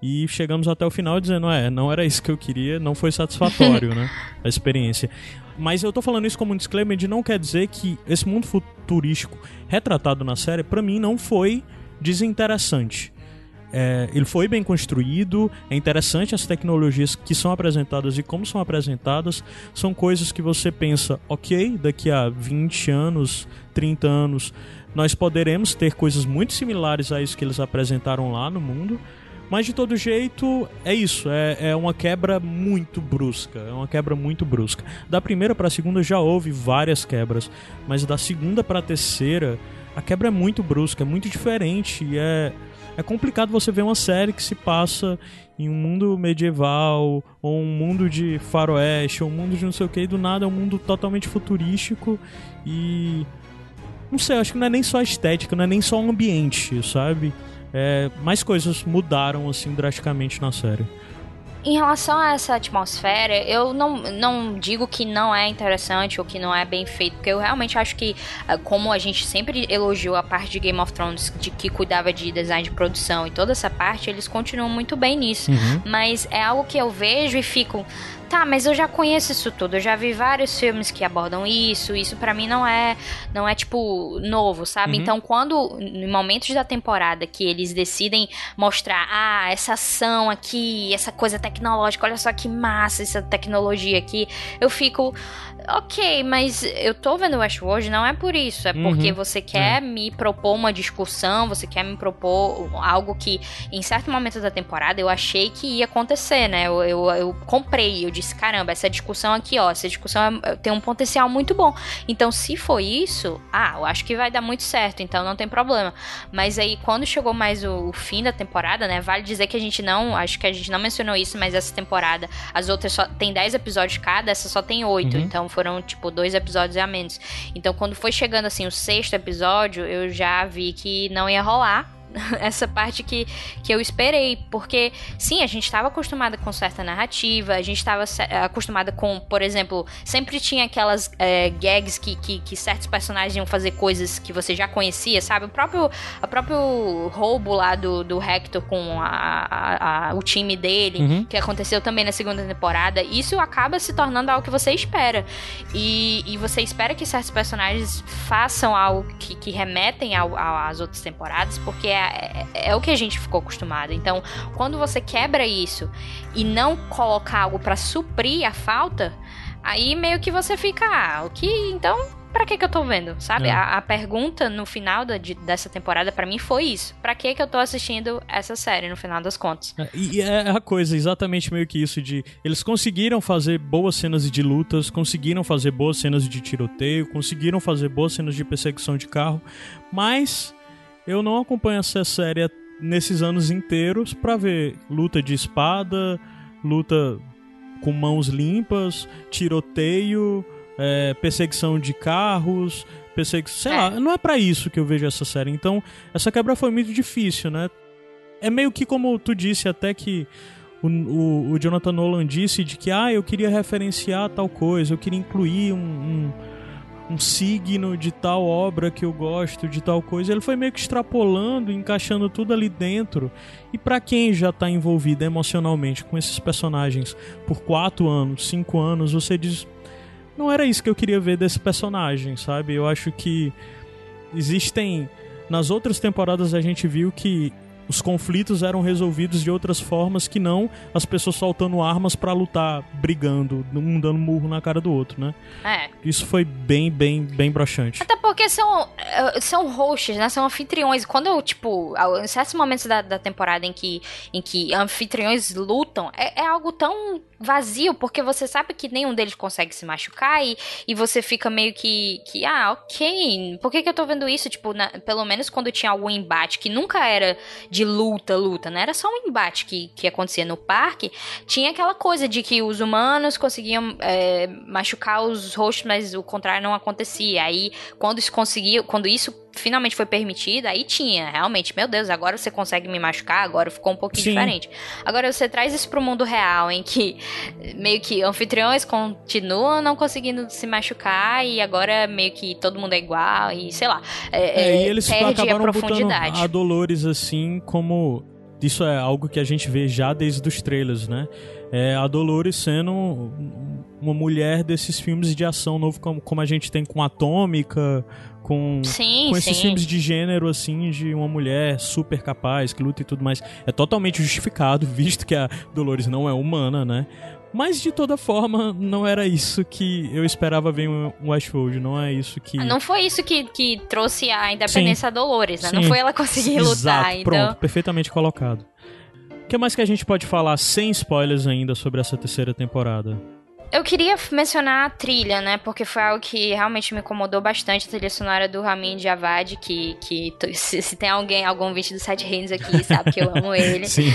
E chegamos até o final dizendo, não era isso que eu queria, não foi satisfatório, né, a experiência. Mas eu tô falando isso como um disclaimer de não quer dizer que esse mundo futurístico retratado na série, pra mim, não foi desinteressante. Ele foi bem construído, é interessante as tecnologias que são apresentadas e como são apresentadas, são coisas que você pensa, ok, daqui a 20 anos, 30 anos, nós poderemos ter coisas muito similares a isso que eles apresentaram lá no mundo. Mas, de todo jeito, é isso. É uma quebra muito brusca. Da primeira pra segunda já houve várias quebras. Mas da segunda pra terceira, a quebra é muito brusca, é muito diferente. É complicado você ver uma série que se passa em um mundo medieval, ou um mundo de faroeste, ou um mundo de não sei o que, e do nada é um mundo totalmente futurístico e... não sei, acho que não é nem só estética, não é nem só o ambiente, sabe? Mais coisas mudaram assim drasticamente na série. Em relação a essa atmosfera, eu não digo que não é interessante ou que não é bem feito, porque eu realmente acho que, como a gente sempre elogiou a parte de Game of Thrones, de que cuidava de design de produção e toda essa parte, eles continuam muito bem nisso. Mas é algo que eu vejo e fico... tá, mas eu já conheço isso tudo, eu já vi vários filmes que abordam isso pra mim não é tipo novo, sabe? Uhum. Então quando, em momentos da temporada que eles decidem mostrar, ah, essa ação aqui, essa coisa tecnológica, olha só que massa essa tecnologia aqui, eu fico, ok, mas eu tô vendo Westworld, não é por isso, é porque você quer me propor uma discussão, você quer me propor algo que em certo momento da temporada eu achei que ia acontecer, né? Eu comprei, eu disse, caramba, essa discussão aqui, ó, essa discussão tem um potencial muito bom, então se for isso, ah, eu acho que vai dar muito certo, então não tem problema. Mas aí quando chegou mais o fim da temporada, né, vale dizer que a gente não mencionou isso, mas essa temporada, as outras só tem 10 episódios cada, essa só tem 8, então foram tipo 2 episódios a menos. Então quando foi chegando assim o 6º episódio, eu já vi que não ia rolar essa parte que eu esperei, porque sim, a gente estava acostumada com certa narrativa, a gente estava acostumada com, por exemplo, sempre tinha aquelas gags que certos personagens iam fazer coisas que você já conhecia, sabe? O próprio roubo lá do Hector com o time dele, que aconteceu também na segunda temporada, isso acaba se tornando algo que você espera, e você espera que certos personagens façam algo que remetem às outras temporadas, porque é o que a gente ficou acostumado. Então, quando você quebra isso e não colocar algo pra suprir a falta, aí meio que você fica, então pra que eu tô vendo, sabe? É. A pergunta no final dessa temporada pra mim foi isso, pra que eu tô assistindo essa série no final das contas? E é a coisa, exatamente meio que isso de, eles conseguiram fazer boas cenas de lutas, conseguiram fazer boas cenas de tiroteio, conseguiram fazer boas cenas de perseguição de carro, mas eu não acompanho essa série nesses anos inteiros pra ver luta de espada, luta com mãos limpas, tiroteio, perseguição de carros, sei lá, não é pra isso que eu vejo essa série. Então, essa quebra foi muito difícil, né? É meio que como tu disse, até que o Jonathan Nolan disse de que, eu queria referenciar tal coisa, eu queria incluir um signo de tal obra que eu gosto, de tal coisa. Ele foi meio que extrapolando, encaixando tudo ali dentro. E pra quem já tá envolvido emocionalmente com esses personagens por 4 anos, 5 anos, você diz, não era isso que eu queria ver desse personagem, sabe? Eu acho que existem... Nas outras temporadas a gente viu que os conflitos eram resolvidos de outras formas que não as pessoas soltando armas pra lutar, brigando, um dando murro na cara do outro, né? É. Isso foi bem, bem, bem broxante. Até porque são hosts, né? São anfitriões. Quando eu, em certos momentos da temporada em que anfitriões lutam, é algo tão vazio, porque você sabe que nenhum deles consegue se machucar e você fica meio que ok, por que eu tô vendo isso? Pelo menos quando tinha algum embate que nunca era de luta, né? Era só um embate que acontecia no parque, tinha aquela coisa de que os humanos conseguiam machucar os hosts, mas o contrário não acontecia. Aí, quando isso finalmente foi permitido, aí tinha, realmente, meu Deus, agora você consegue me machucar, agora ficou um pouquinho diferente. Agora você traz isso pro mundo real, em que meio que anfitriões continuam não conseguindo se machucar e agora meio que todo mundo é igual e sei lá, e eles perde a profundidade. A Dolores, assim, como isso é algo que a gente vê já desde os trailers, né? A Dolores sendo uma mulher desses filmes de ação novo, como a gente tem com Atômica, com esses filmes de gênero, assim, de uma mulher super capaz, que luta e tudo mais. É totalmente justificado, visto que a Dolores não é humana, né? Mas, de toda forma, não era isso que eu esperava ver em Westworld, não é isso que... Não foi isso que trouxe a independência a Dolores, né? Não foi ela conseguir lutar, então... Pronto, perfeitamente colocado. O que mais que a gente pode falar, sem spoilers ainda, sobre essa terceira temporada? Eu queria mencionar a trilha, né? Porque foi algo que realmente me incomodou bastante, a trilha sonora do Ramin Djawadi, que se tem algum vídeo do Sete Reinos aqui, sabe que eu amo ele. Sim.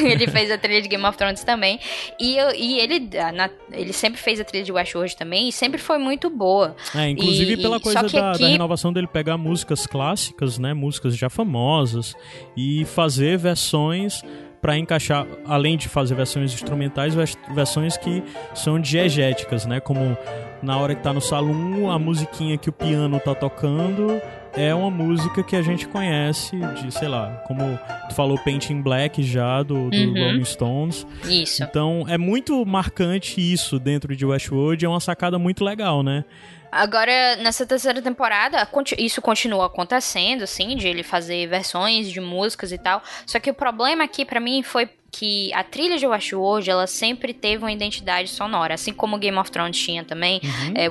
Ele fez a trilha de Game of Thrones também. E ele sempre fez a trilha de Westworld também, e sempre foi muito boa. Inclusive pela coisa da renovação dele pegar músicas clássicas, né? Músicas já famosas, e fazer versões... pra encaixar, além de fazer versões instrumentais, versões que são diegéticas, né? Como na hora que tá no salão, a musiquinha que o piano tá tocando é uma música que a gente conhece de, sei lá, como tu falou, Paint in Black já, do Rolling Stones. Isso. Então, é muito marcante isso dentro de Westworld, é uma sacada muito legal, né? Agora, nessa terceira temporada, isso continua acontecendo, assim, de ele fazer versões de músicas e tal. Só que o problema aqui, pra mim, foi que a trilha de Westworld, ela sempre teve uma identidade sonora. Assim como Game of Thrones tinha também,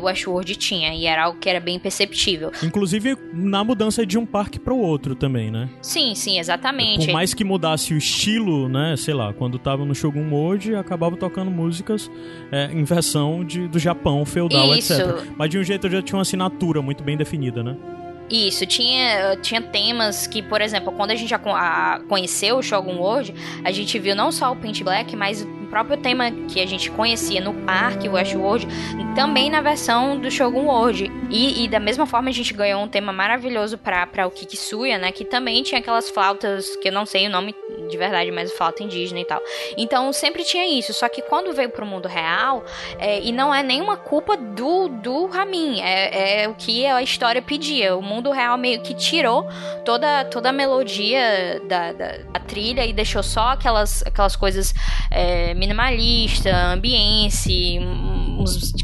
Westworld tinha. E era algo que era bem perceptível. Inclusive, na mudança de um parque pro outro também, né? Sim, sim, exatamente. Por mais que mudasse o estilo, né? Sei lá, quando tava no Shogun World, acabava tocando músicas em versão do Japão feudal, isso, etc. Mas de um jeito já tinha uma assinatura muito bem definida, né? Isso, tinha temas que, por exemplo, quando a gente já conheceu o Shogun World, a gente viu não só o Paint Black, mas o próprio tema que a gente conhecia no parque Westworld, também na versão do Shogun World. E da mesma forma a gente ganhou um tema maravilhoso pra o Kikisuya, né, que também tinha aquelas flautas, que eu não sei o nome de verdade, mas flauta indígena e tal. Então sempre tinha isso, só que quando veio pro mundo real, e não é nenhuma culpa do Ramin, é o que a história pedia, o mundo real meio que tirou toda a melodia da trilha e deixou só aquelas coisas minimalista, ambiência,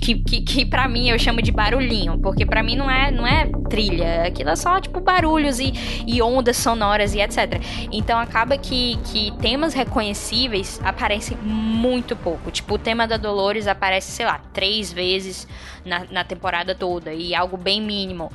que pra mim eu chamo de barulhinho, porque pra mim não é trilha, aquilo é só tipo barulhos e ondas sonoras e etc. Então acaba que temas reconhecíveis aparecem muito pouco, tipo o tema da Dolores aparece, sei lá, 3 vezes na temporada toda, e algo bem mínimo.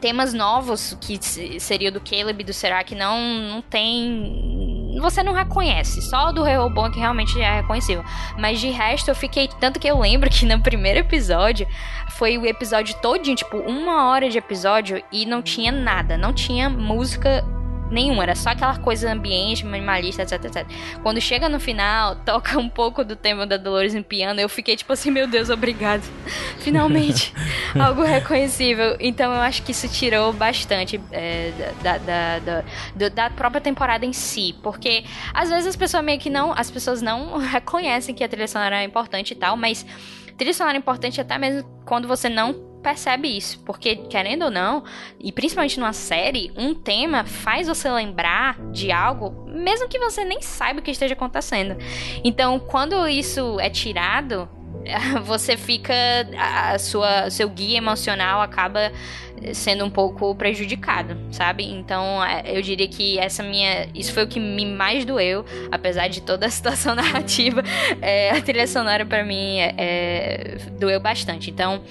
Temas novos, que seria do Caleb e do Serac, não tem... Você não reconhece. Só o do Rehoboam que realmente é reconhecível. Mas de resto eu fiquei... Tanto que eu lembro que no primeiro episódio... Foi o episódio todinho, tipo, 1 hora de episódio e não tinha nada. Não tinha música... nenhuma, era só aquela coisa ambiente, minimalista, etc, etc. Quando chega no final, toca um pouco do tema da Dolores em piano, eu fiquei tipo assim, meu Deus, obrigado. Finalmente, algo reconhecível. Então eu acho que isso tirou bastante da própria temporada em si, porque às vezes as pessoas não reconhecem que a trilha sonora é importante e tal, mas trilha sonora é importante até mesmo quando você não percebe isso, porque querendo ou não, e principalmente numa série, um tema faz você lembrar de algo, mesmo que você nem saiba o que esteja acontecendo. Então, quando isso é tirado, você fica, seu guia emocional acaba sendo um pouco prejudicado, sabe? Então, eu diria que isso foi o que me mais doeu, apesar de toda a situação narrativa, a trilha sonora pra mim doeu bastante. Então,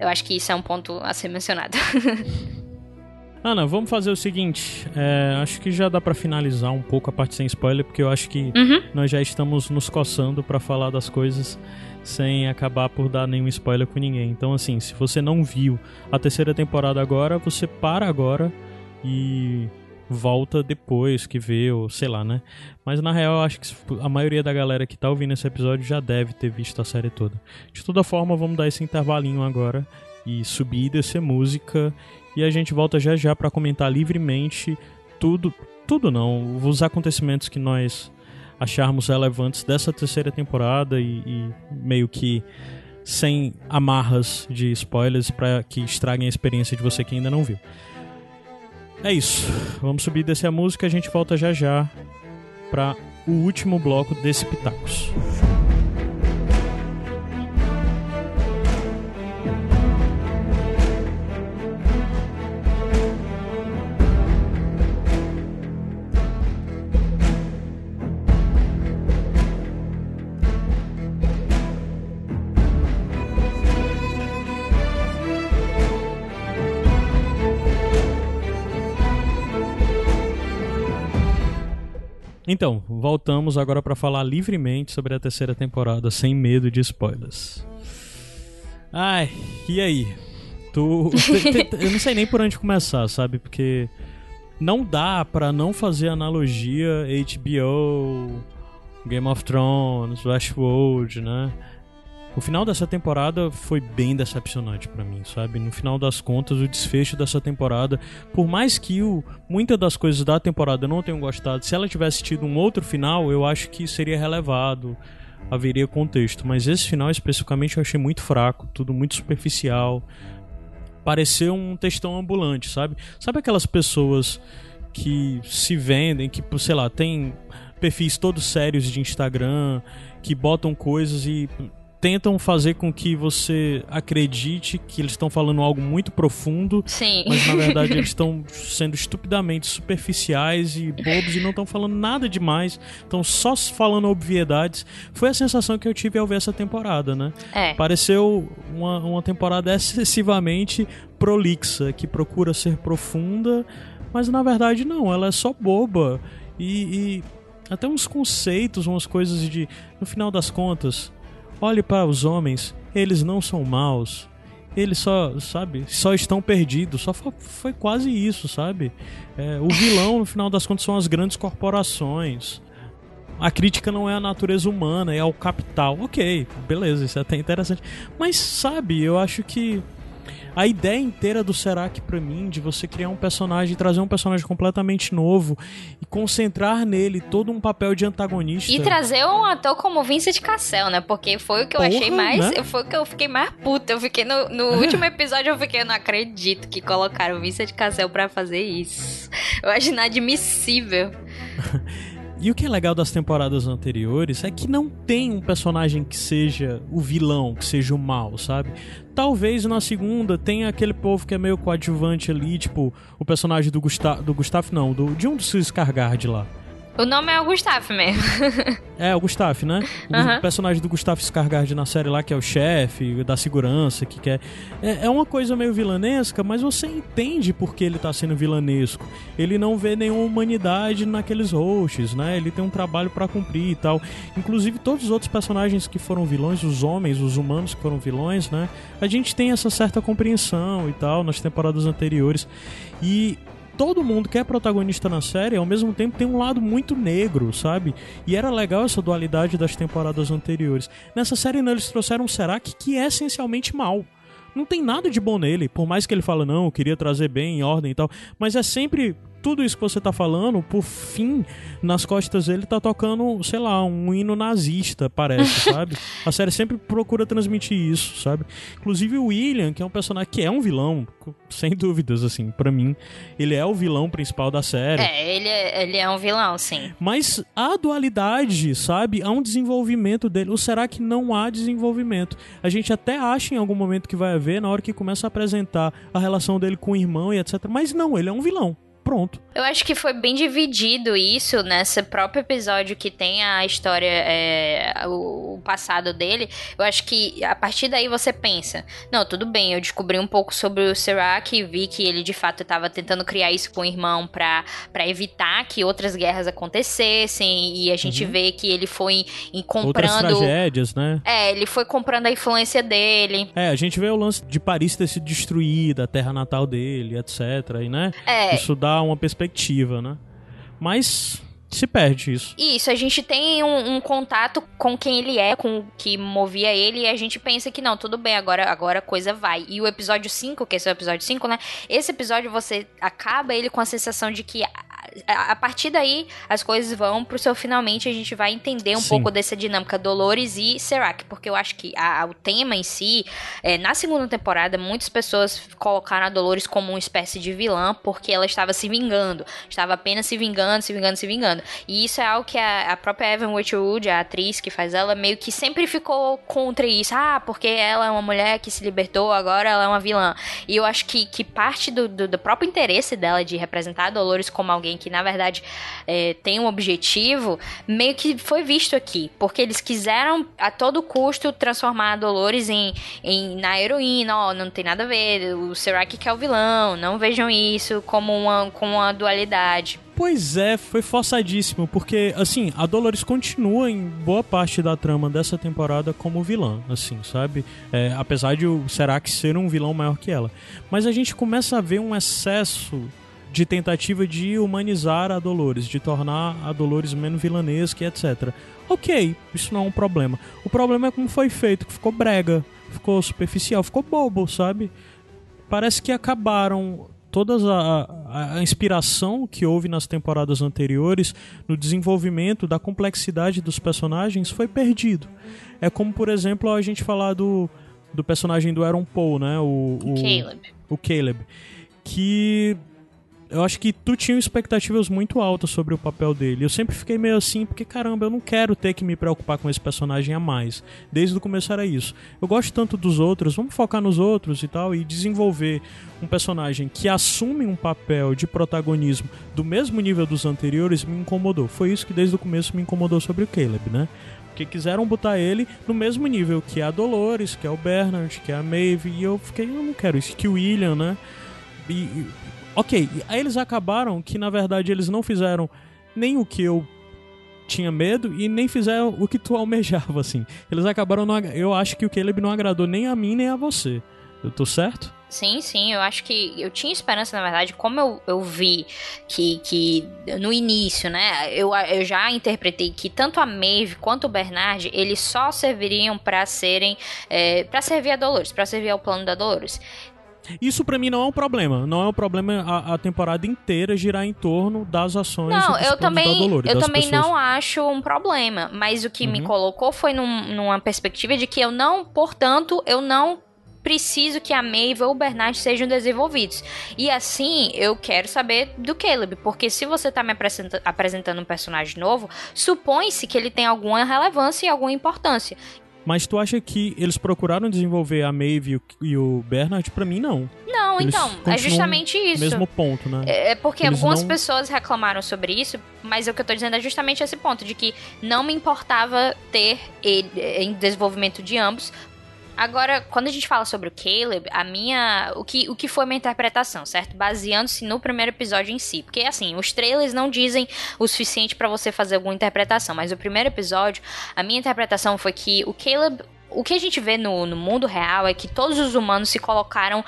eu acho que isso é um ponto a ser mencionado. Ana, vamos fazer o seguinte. Acho que já dá pra finalizar um pouco a parte sem spoiler, porque eu acho que nós já estamos nos coçando pra falar das coisas sem acabar por dar nenhum spoiler com ninguém. Então, assim, se você não viu a terceira temporada agora, você para agora e volta depois que vê, ou sei lá, né? Mas na real, acho que a maioria da galera que tá ouvindo esse episódio já deve ter visto a série toda. De toda forma, vamos dar esse intervalinho agora e subir e descer música, e a gente volta já já pra comentar livremente tudo não, os acontecimentos que nós acharmos relevantes dessa terceira temporada e meio que sem amarras de spoilers pra que estraguem a experiência de você que ainda não viu. É isso, vamos subir e descer a música, a gente volta já já para o último bloco desse Pitacos. Então, voltamos agora para falar livremente sobre a terceira temporada, sem medo de spoilers. Ai, e aí? Eu não sei nem por onde começar, sabe? Porque não dá para não fazer analogia HBO, Game of Thrones, Westworld, né? O final dessa temporada foi bem decepcionante pra mim, sabe? No final das contas, o desfecho dessa temporada, por mais que muitas das coisas da temporada eu não tenham gostado, se ela tivesse tido um outro final, eu acho que seria relevado, haveria contexto. Mas esse final, especificamente, eu achei muito fraco, tudo muito superficial. pareceu um textão ambulante, sabe? Sabe aquelas pessoas que se vendem, que, sei lá, tem perfis todos sérios de Instagram, que botam coisas e tentam fazer com que você acredite que eles estão falando algo muito profundo, sim, mas na verdade eles estão sendo estupidamente superficiais e bobos e não estão falando nada demais, estão só falando obviedades. Foi a sensação que eu tive ao ver essa temporada, né? É. Pareceu uma temporada excessivamente prolixa, que procura ser profunda, mas na verdade não, ela é só boba e até uns conceitos, umas coisas de, no final das contas, olhe para os homens, eles não são maus, eles só, sabe, só estão perdidos, só foi quase isso, sabe? É, o vilão, no final das contas, são as grandes corporações. A crítica não é à natureza humana, é ao capital. Ok, beleza, isso é até interessante. Mas, sabe, eu acho que a ideia inteira do Serac, pra mim, de você criar um personagem, trazer um personagem completamente novo e concentrar nele todo um papel de antagonista. E trazer um ator como Vincent Cassel, né? Porque foi o que eu achei mais... Né? Foi o que eu fiquei mais puta. Eu fiquei no último episódio, eu não acredito que colocaram Vincent Cassel pra fazer isso. Eu acho inadmissível. E o que é legal das temporadas anteriores é que não tem um personagem que seja o vilão, que seja o mal, sabe? Talvez na segunda tenha aquele povo que é meio coadjuvante ali, tipo o personagem do Gustavo, de um dos Skarsgård lá. O nome é o Gustavo mesmo. É, o Gustavo, né? O personagem do Gustavo Skarsgård na série lá, que é o chefe da segurança, que quer... É uma coisa meio vilanesca, mas você entende por que ele tá sendo vilanesco. Ele não vê nenhuma humanidade naqueles hosts, né? Ele tem um trabalho pra cumprir e tal. Inclusive, todos os outros personagens que foram vilões, os homens, os humanos que foram vilões, né? A gente tem essa certa compreensão e tal nas temporadas anteriores. E... todo mundo que é protagonista na série, ao mesmo tempo, tem um lado muito negro, sabe? E era legal essa dualidade das temporadas anteriores. Nessa série, né, eles trouxeram um Serac que é essencialmente mal. Não tem nada de bom nele, por mais que ele fale, não, eu queria trazer bem, em ordem e tal. Mas é sempre... tudo isso que você tá falando, por fim, nas costas dele tá tocando, sei lá, um hino nazista, parece, sabe? A série sempre procura transmitir isso, sabe? Inclusive o William, que é um personagem que é um vilão, sem dúvidas, assim, pra mim, ele é o vilão principal da série. É, ele é um vilão, sim. Mas há dualidade, sabe? Há um desenvolvimento dele. Ou será que não há desenvolvimento? A gente até acha em algum momento que vai haver, na hora que começa a apresentar a relação dele com o irmão e etc. Mas não, ele é um vilão. Pronto. Eu acho que foi bem dividido isso nesse próprio episódio que tem a história, o passado dele. Eu acho que a partir daí você pensa, não, tudo bem, eu descobri um pouco sobre o Serac e vi que ele de fato estava tentando criar isso com o irmão pra evitar que outras guerras acontecessem, e a gente vê que ele foi comprando... outras tragédias, né? É, ele foi comprando a influência dele. É, a gente vê o lance de Paris ter sido destruída, a terra natal dele, etc, e, né? É. Isso dá uma perspectiva, né? Mas se perde isso. Isso, a gente tem um contato com quem ele é, com o que movia ele, e a gente pensa que não, tudo bem, agora a coisa vai. E o episódio 5, que esse é o episódio 5, né? Esse episódio você acaba ele com a sensação de que a partir daí as coisas vão pro seu finalmente, a gente vai entender um pouco dessa dinâmica Dolores e Serac, porque eu acho que o tema em si, na segunda temporada muitas pessoas colocaram a Dolores como uma espécie de vilã, porque ela estava se vingando, estava apenas se vingando. E isso é algo que a própria Evan Westwood, a atriz que faz ela, meio que sempre ficou contra isso. Ah, porque ela é uma mulher que se libertou, agora ela é uma vilã. E eu acho que parte do próprio interesse dela de representar a Dolores como alguém que, na verdade, tem um objetivo, meio que foi visto aqui. Porque eles quiseram, a todo custo, transformar a Dolores na heroína. Ó, não tem nada a ver, o Serac que é o vilão, não vejam isso como uma dualidade. Pois é, foi forçadíssimo, porque, assim, a Dolores continua em boa parte da trama dessa temporada como vilã, assim, sabe? É, apesar de o Serac ser um vilão maior que ela. Mas a gente começa a ver um excesso de tentativa de humanizar a Dolores, de tornar a Dolores menos vilanesca e etc. Ok, isso não é um problema. O problema é como foi feito, que ficou brega, ficou superficial, ficou bobo, sabe? Parece que acabaram... toda a inspiração que houve nas temporadas anteriores no desenvolvimento da complexidade dos personagens foi perdido. É como, por exemplo, a gente falar do do personagem do Aaron Paul, né? O Caleb. O Caleb. Que eu acho que tu tinha expectativas muito altas sobre o papel dele. Eu sempre fiquei meio assim, porque caramba, eu não quero ter que me preocupar com esse personagem a mais. Desde o começo era isso. Eu gosto tanto dos outros, vamos focar nos outros e tal, e desenvolver um personagem que assume um papel de protagonismo do mesmo nível dos anteriores me incomodou. Foi isso que desde o começo me incomodou sobre o Caleb, né? Porque quiseram botar ele no mesmo nível que a Dolores, que é o Bernard, que é a Maeve, e eu fiquei, eu não quero isso, que o William, né? Ok, aí eles acabaram que, na verdade, eles não fizeram nem o que eu tinha medo e nem fizeram o que tu almejava, assim. Eles acabaram, não, eu acho que o Caleb não agradou nem a mim nem a você. Eu tô certo? Sim, sim, eu acho que eu tinha esperança, na verdade, como eu vi que no início, né, eu já interpretei que tanto a Maeve quanto o Bernard, eles só serviriam pra serem, pra servir a Dolores, pra servir ao plano da Dolores. Isso pra mim não é um problema. Não é um problema a temporada inteira girar em torno das ações da Dolores. Não, eu também não acho um problema. Mas o que me colocou foi numa perspectiva de que eu não preciso que a Maeve ou o Bernard sejam desenvolvidos. E assim, eu quero saber do Caleb, porque se você tá me apresentando um personagem novo, supõe-se que ele tem alguma relevância e alguma importância. Mas tu acha que eles procuraram desenvolver a Maeve e o Bernard? Pra mim, não. Não, eles então, é justamente isso. Mesmo ponto, né? É porque eles algumas pessoas reclamaram sobre isso, mas o que eu tô dizendo é justamente esse ponto, de que não me importava ter ele, em desenvolvimento de ambos. Agora, quando a gente fala sobre o Caleb, o que foi minha interpretação, certo? Baseando-se no primeiro episódio em si. Porque, assim, os trailers não dizem o suficiente pra você fazer alguma interpretação. Mas o primeiro episódio, a minha interpretação foi que o Caleb... O que a gente vê no mundo real é que todos os humanos se colocaram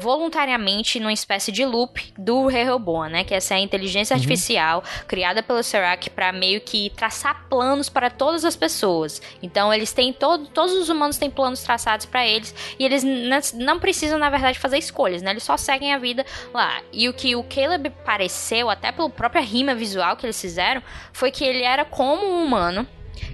voluntariamente numa espécie de loop do Rehoboam, né? Que essa é a inteligência artificial criada pelo Serac para meio que traçar planos para todas as pessoas. Então, eles têm todos os humanos têm planos traçados para eles e eles não precisam, na verdade, fazer escolhas, né? Eles só seguem a vida lá. E o que o Caleb pareceu, até pela própria rima visual que eles fizeram, foi que ele era como um humano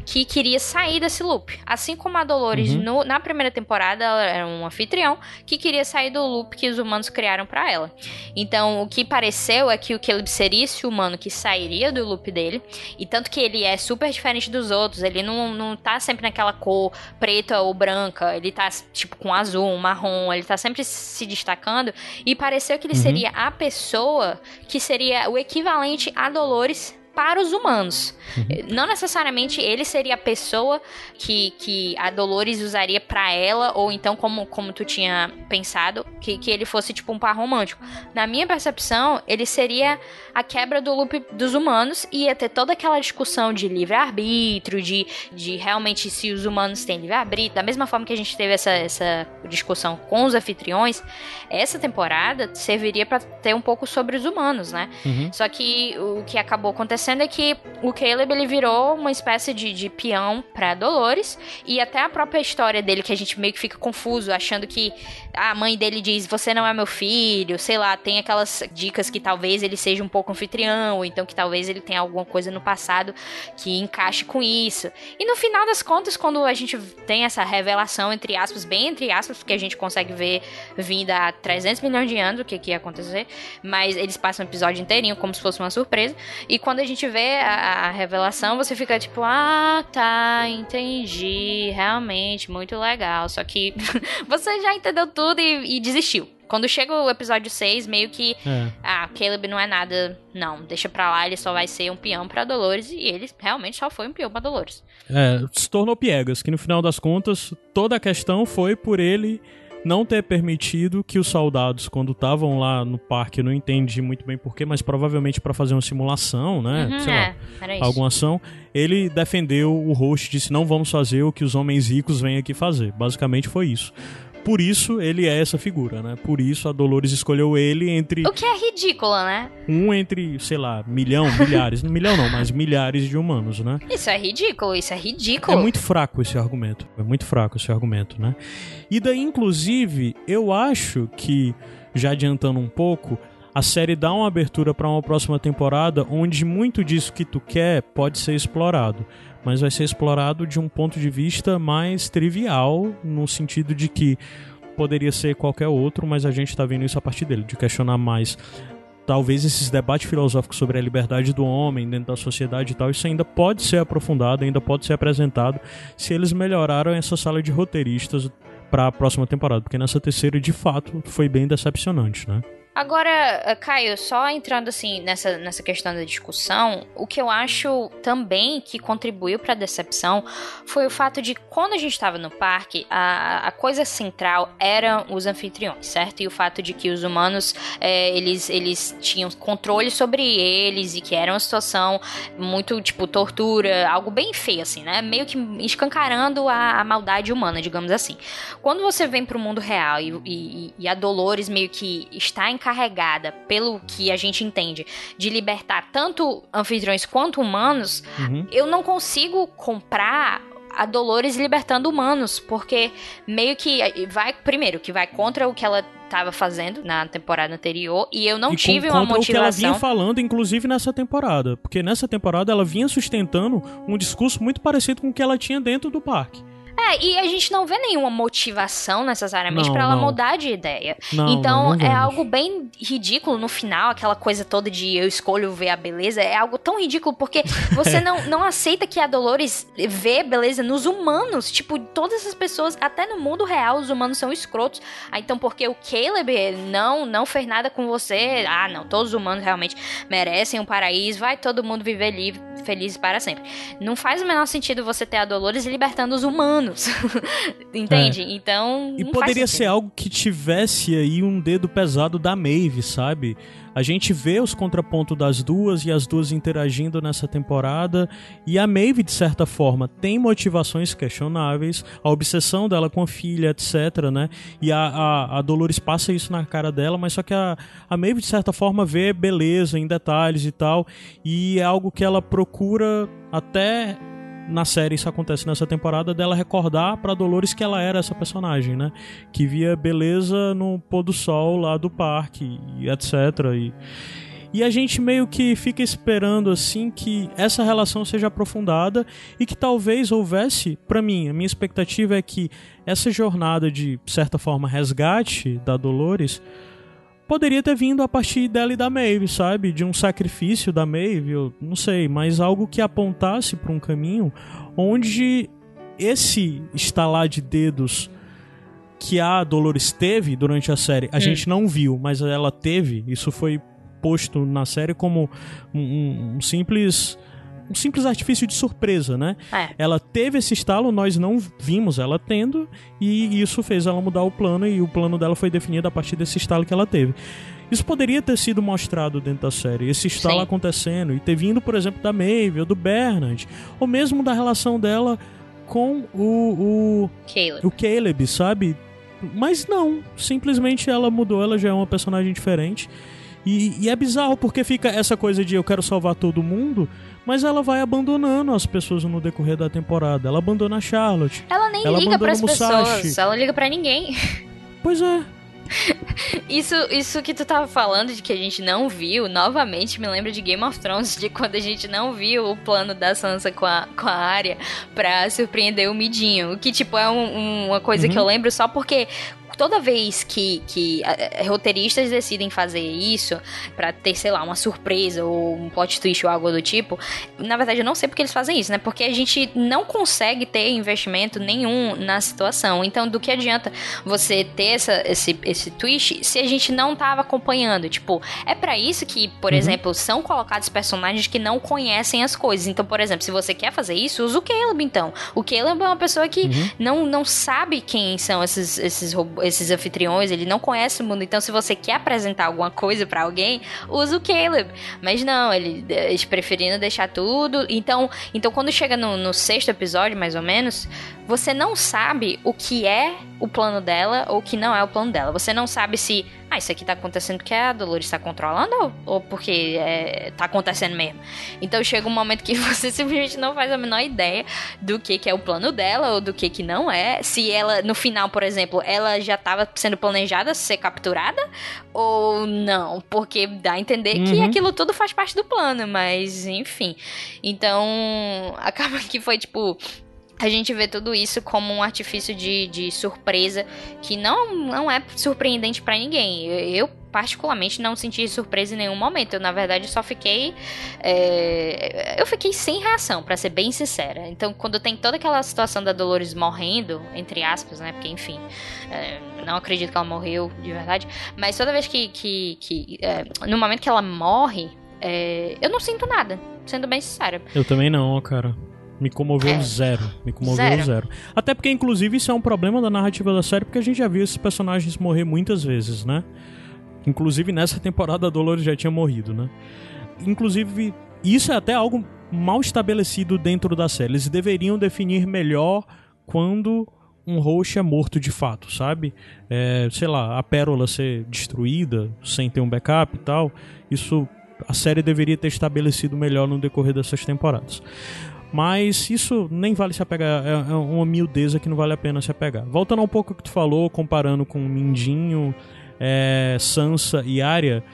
que queria sair desse loop. Assim como a Dolores, na primeira temporada, ela era um anfitrião que queria sair do loop que os humanos criaram pra ela. Então, o que pareceu é que o Caleb seria esse humano que sairia do loop dele, e tanto que ele é super diferente dos outros, ele não tá sempre naquela cor preta ou branca, ele tá, tipo, com azul, um marrom, ele tá sempre se destacando, e pareceu que ele seria a pessoa que seria o equivalente a Dolores para os humanos. Não necessariamente ele seria a pessoa que a Dolores usaria pra ela, ou então, como tu tinha pensado, que ele fosse tipo um par romântico. Na minha percepção, ele seria a quebra do loop dos humanos, e ia ter toda aquela discussão de livre-arbítrio, de realmente se os humanos têm livre-arbítrio. Da mesma forma que a gente teve essa discussão com os anfitriões, essa temporada serviria pra ter um pouco sobre os humanos, né? Só que o que acabou acontecendo é que o Caleb, ele virou uma espécie de peão pra Dolores, e até a própria história dele, que a gente meio que fica confuso, achando que a mãe dele diz, você não é meu filho, sei lá, tem aquelas dicas que talvez ele seja um pouco anfitrião, ou então que talvez ele tenha alguma coisa no passado que encaixe com isso. E no final das contas, quando a gente tem essa revelação, entre aspas, bem entre aspas, porque a gente consegue ver vinda há 300 milhões de anos o que ia acontecer, mas eles passam o episódio inteirinho como se fosse uma surpresa, e quando a gente vê a revelação, você fica tipo, ah, tá, entendi, realmente, muito legal. Só que você já entendeu tudo e desistiu. Quando chega o episódio 6, meio que, Caleb não é nada, não, deixa pra lá, ele só vai ser um peão pra Dolores, e ele realmente só foi um peão pra Dolores. Se tornou piegas, que no final das contas, toda a questão foi por ele não ter permitido que os soldados, quando estavam lá no parque, eu não entendi muito bem porquê, mas provavelmente para fazer uma simulação, né? Sei lá, alguma ação, ele defendeu o host, disse, não vamos fazer o que os homens ricos vêm aqui fazer. Basicamente foi isso. Por isso ele é essa figura, né? Por isso a Dolores escolheu ele entre... O que é ridículo, né? Um entre, sei lá, milhares. Milhão não, mas milhares de humanos, né? Isso é ridículo. É muito fraco esse argumento, né? E daí, inclusive, eu acho que, já adiantando um pouco, a série dá uma abertura para uma próxima temporada onde muito disso que tu quer pode ser explorado. mas vai ser explorado de um ponto de vista mais trivial, no sentido de que poderia ser qualquer outro, mas a gente está vendo isso a partir dele, de questionar mais talvez esses debates filosóficos sobre a liberdade do homem dentro da sociedade e tal. Isso ainda pode ser aprofundado, ainda pode ser apresentado, se eles melhoraram essa sala de roteiristas para a próxima temporada, porque nessa terceira, de fato, foi bem decepcionante, né? Agora, Caio, só entrando assim nessa questão da discussão, o que eu acho também que contribuiu para a decepção foi o fato de, quando a gente estava no parque, a coisa central eram os anfitriões, certo? E o fato de que os humanos, eles tinham controle sobre eles, e que era uma situação muito, tipo, tortura, algo bem feio, assim, né? Meio que escancarando a maldade humana, digamos assim. Quando você vem para o mundo real e a Dolores meio que está em carregada, pelo que a gente entende, de libertar tanto anfitriões quanto humanos, eu não consigo comprar a Dolores libertando humanos, porque meio que vai, primeiro, que vai contra o que ela estava fazendo na temporada anterior, e eu não tive uma motivação. O que ela vinha falando, inclusive, nessa temporada, porque nessa temporada ela vinha sustentando um discurso muito parecido com o que ela tinha dentro do parque. E a gente não vê nenhuma motivação necessariamente pra ela mudar de ideia. Então, é algo bem ridículo no final, aquela coisa toda de eu escolho ver a beleza, é algo tão ridículo, porque você não aceita que a Dolores vê beleza nos humanos. Tipo, todas essas pessoas, até no mundo real, os humanos são escrotos. Então, porque o Caleb não fez nada com você, todos os humanos realmente merecem um paraíso, vai todo mundo viver livre, feliz para sempre. Não faz o menor sentido você ter a Dolores libertando os humanos. Entende? Então, e poderia ser algo que tivesse aí um dedo pesado da Maeve, sabe? A gente vê os contrapontos das duas e as duas interagindo nessa temporada, e a Maeve, de certa forma, tem motivações questionáveis, a obsessão dela com a filha, etc, né? E a Dolores passa isso na cara dela, mas só que a Maeve, de certa forma, vê beleza em detalhes e tal, e é algo que ela procura até... Na série, isso acontece nessa temporada, dela recordar pra Dolores que ela era essa personagem, né? Que via beleza no pôr do sol lá do parque, e etc. E a gente meio que fica esperando, assim, que essa relação seja aprofundada e que talvez houvesse, pra mim, a minha expectativa é que essa jornada de certa forma resgate da Dolores poderia ter vindo a partir dela e da Maeve, sabe? De um sacrifício da Maeve, eu não sei, mas algo que apontasse para um caminho onde esse estalar de dedos que a Dolores teve durante a série, a gente não viu, mas ela teve, isso foi posto na série como um simples artifício de surpresa, né? Ela teve esse estalo, nós não vimos ela tendo, e isso fez ela mudar o plano, e o plano dela foi definido a partir desse estalo que ela teve. Isso poderia ter sido mostrado dentro da série, esse estalo acontecendo, e ter vindo, por exemplo, da Maeve, ou do Bernard, ou mesmo da relação dela com o Caleb, sabe? Mas não, simplesmente ela mudou, ela já é uma personagem diferente. E é bizarro, porque fica essa coisa de eu quero salvar todo mundo, mas ela vai abandonando as pessoas no decorrer da temporada. Ela abandona a Charlotte. Ela nem liga pras pessoas, ela não liga pra ninguém. Pois é. Isso que tu tava falando de que a gente não viu, novamente me lembra de Game of Thrones, de quando a gente não viu o plano da Sansa com a Arya pra surpreender o Midinho, o que tipo é uma coisa que eu lembro só porque toda vez que roteiristas decidem fazer isso pra ter, sei lá, uma surpresa ou um plot twist ou algo do tipo, na verdade eu não sei porque eles fazem isso, né? Porque a gente não consegue ter investimento nenhum na situação. Então, do que adianta você ter esse twist se a gente não tava acompanhando? Tipo, é pra isso que, por exemplo, são colocados personagens que não conhecem as coisas. Então, por exemplo, se você quer fazer isso, usa o Caleb, então. O Caleb é uma pessoa que não sabe quem são esses robôs, esses anfitriões, ele não conhece o mundo. Então, se você quer apresentar alguma coisa pra alguém, usa o Caleb. Mas não, eles preferiram deixar tudo. Então, quando chega no sexto episódio, mais ou menos, você não sabe o que é o plano dela ou o que não é o plano dela. Você não sabe se, isso aqui tá acontecendo porque a Dolores tá controlando ou porque tá acontecendo mesmo. Então chega um momento que você simplesmente não faz a menor ideia do que é o plano dela ou do que não é. Se ela, no final, por exemplo, ela já tava sendo planejada ser capturada ou não, porque dá a entender que aquilo tudo faz parte do plano, mas enfim. Então, acaba que foi tipo... A gente vê tudo isso como um artifício de surpresa que não é surpreendente pra ninguém. Eu particularmente não senti surpresa em nenhum momento. Eu, na verdade, só fiquei... eu fiquei sem reação, pra ser bem sincera. Então, quando tem toda aquela situação da Dolores morrendo, entre aspas, né? Porque, enfim, não acredito que ela morreu de verdade. Mas toda vez que no momento que ela morre, eu não sinto nada, sendo bem sincera. Eu também não, cara. Me comoveu zero. Me comoveu zero. Até porque, inclusive, isso é um problema da narrativa da série, porque a gente já viu esses personagens morrer muitas vezes, né? Inclusive, nessa temporada, a Dolores já tinha morrido, né? Inclusive, isso é até algo mal estabelecido dentro da série. Eles deveriam definir melhor quando um host é morto de fato, sabe? Sei lá, a Pérola ser destruída, sem ter um backup e tal. Isso a série deveria ter estabelecido melhor no decorrer dessas temporadas. Mas isso nem vale se apegar, é uma miudeza que não vale a pena se apegar. Voltando um pouco ao que tu falou, comparando com Mindinho, Sansa e Arya.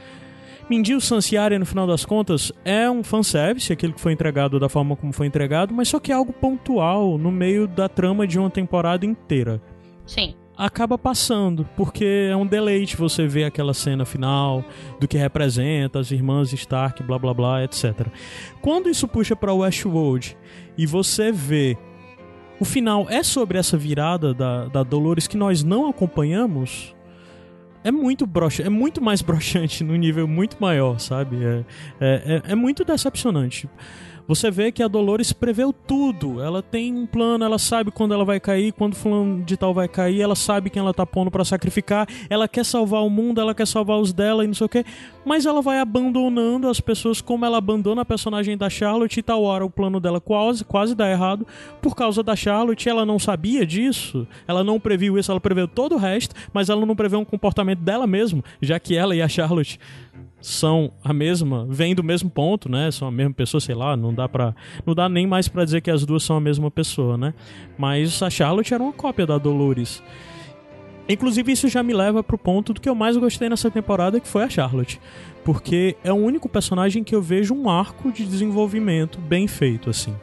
Mindinho, Sansa e Arya, no final das contas, é um fanservice, aquilo que foi entregado da forma como foi entregado, mas só que é algo pontual no meio da trama de uma temporada inteira. Sim. Acaba passando, porque é um deleite você ver aquela cena final do que representa, as irmãs Stark, blá blá blá, etc. Quando isso puxa pra Westworld e você vê o final é sobre essa virada da Dolores que nós não acompanhamos, é muito mais broxante num nível muito maior, sabe? É muito decepcionante. Você vê que a Dolores preveu tudo. Ela tem um plano, ela sabe quando ela vai cair, quando fulano de tal vai cair, ela sabe quem ela tá pondo pra sacrificar, ela quer salvar o mundo, ela quer salvar os dela e não sei o quê, mas ela vai abandonando as pessoas como ela abandona a personagem da Charlotte e tal hora o plano dela quase dá errado por causa da Charlotte. Ela não sabia disso, ela não previu isso, ela preveu todo o resto, mas ela não preveu um comportamento dela mesmo, já que ela e a Charlotte são a mesma, vêm do mesmo ponto, né? São a mesma pessoa, sei lá, não dá nem mais pra dizer que as duas são a mesma pessoa, né? Mas a Charlotte era uma cópia da Dolores. Inclusive, isso já me leva pro ponto do que eu mais gostei nessa temporada, que foi a Charlotte. Porque é o único personagem que eu vejo um arco de desenvolvimento bem feito, assim.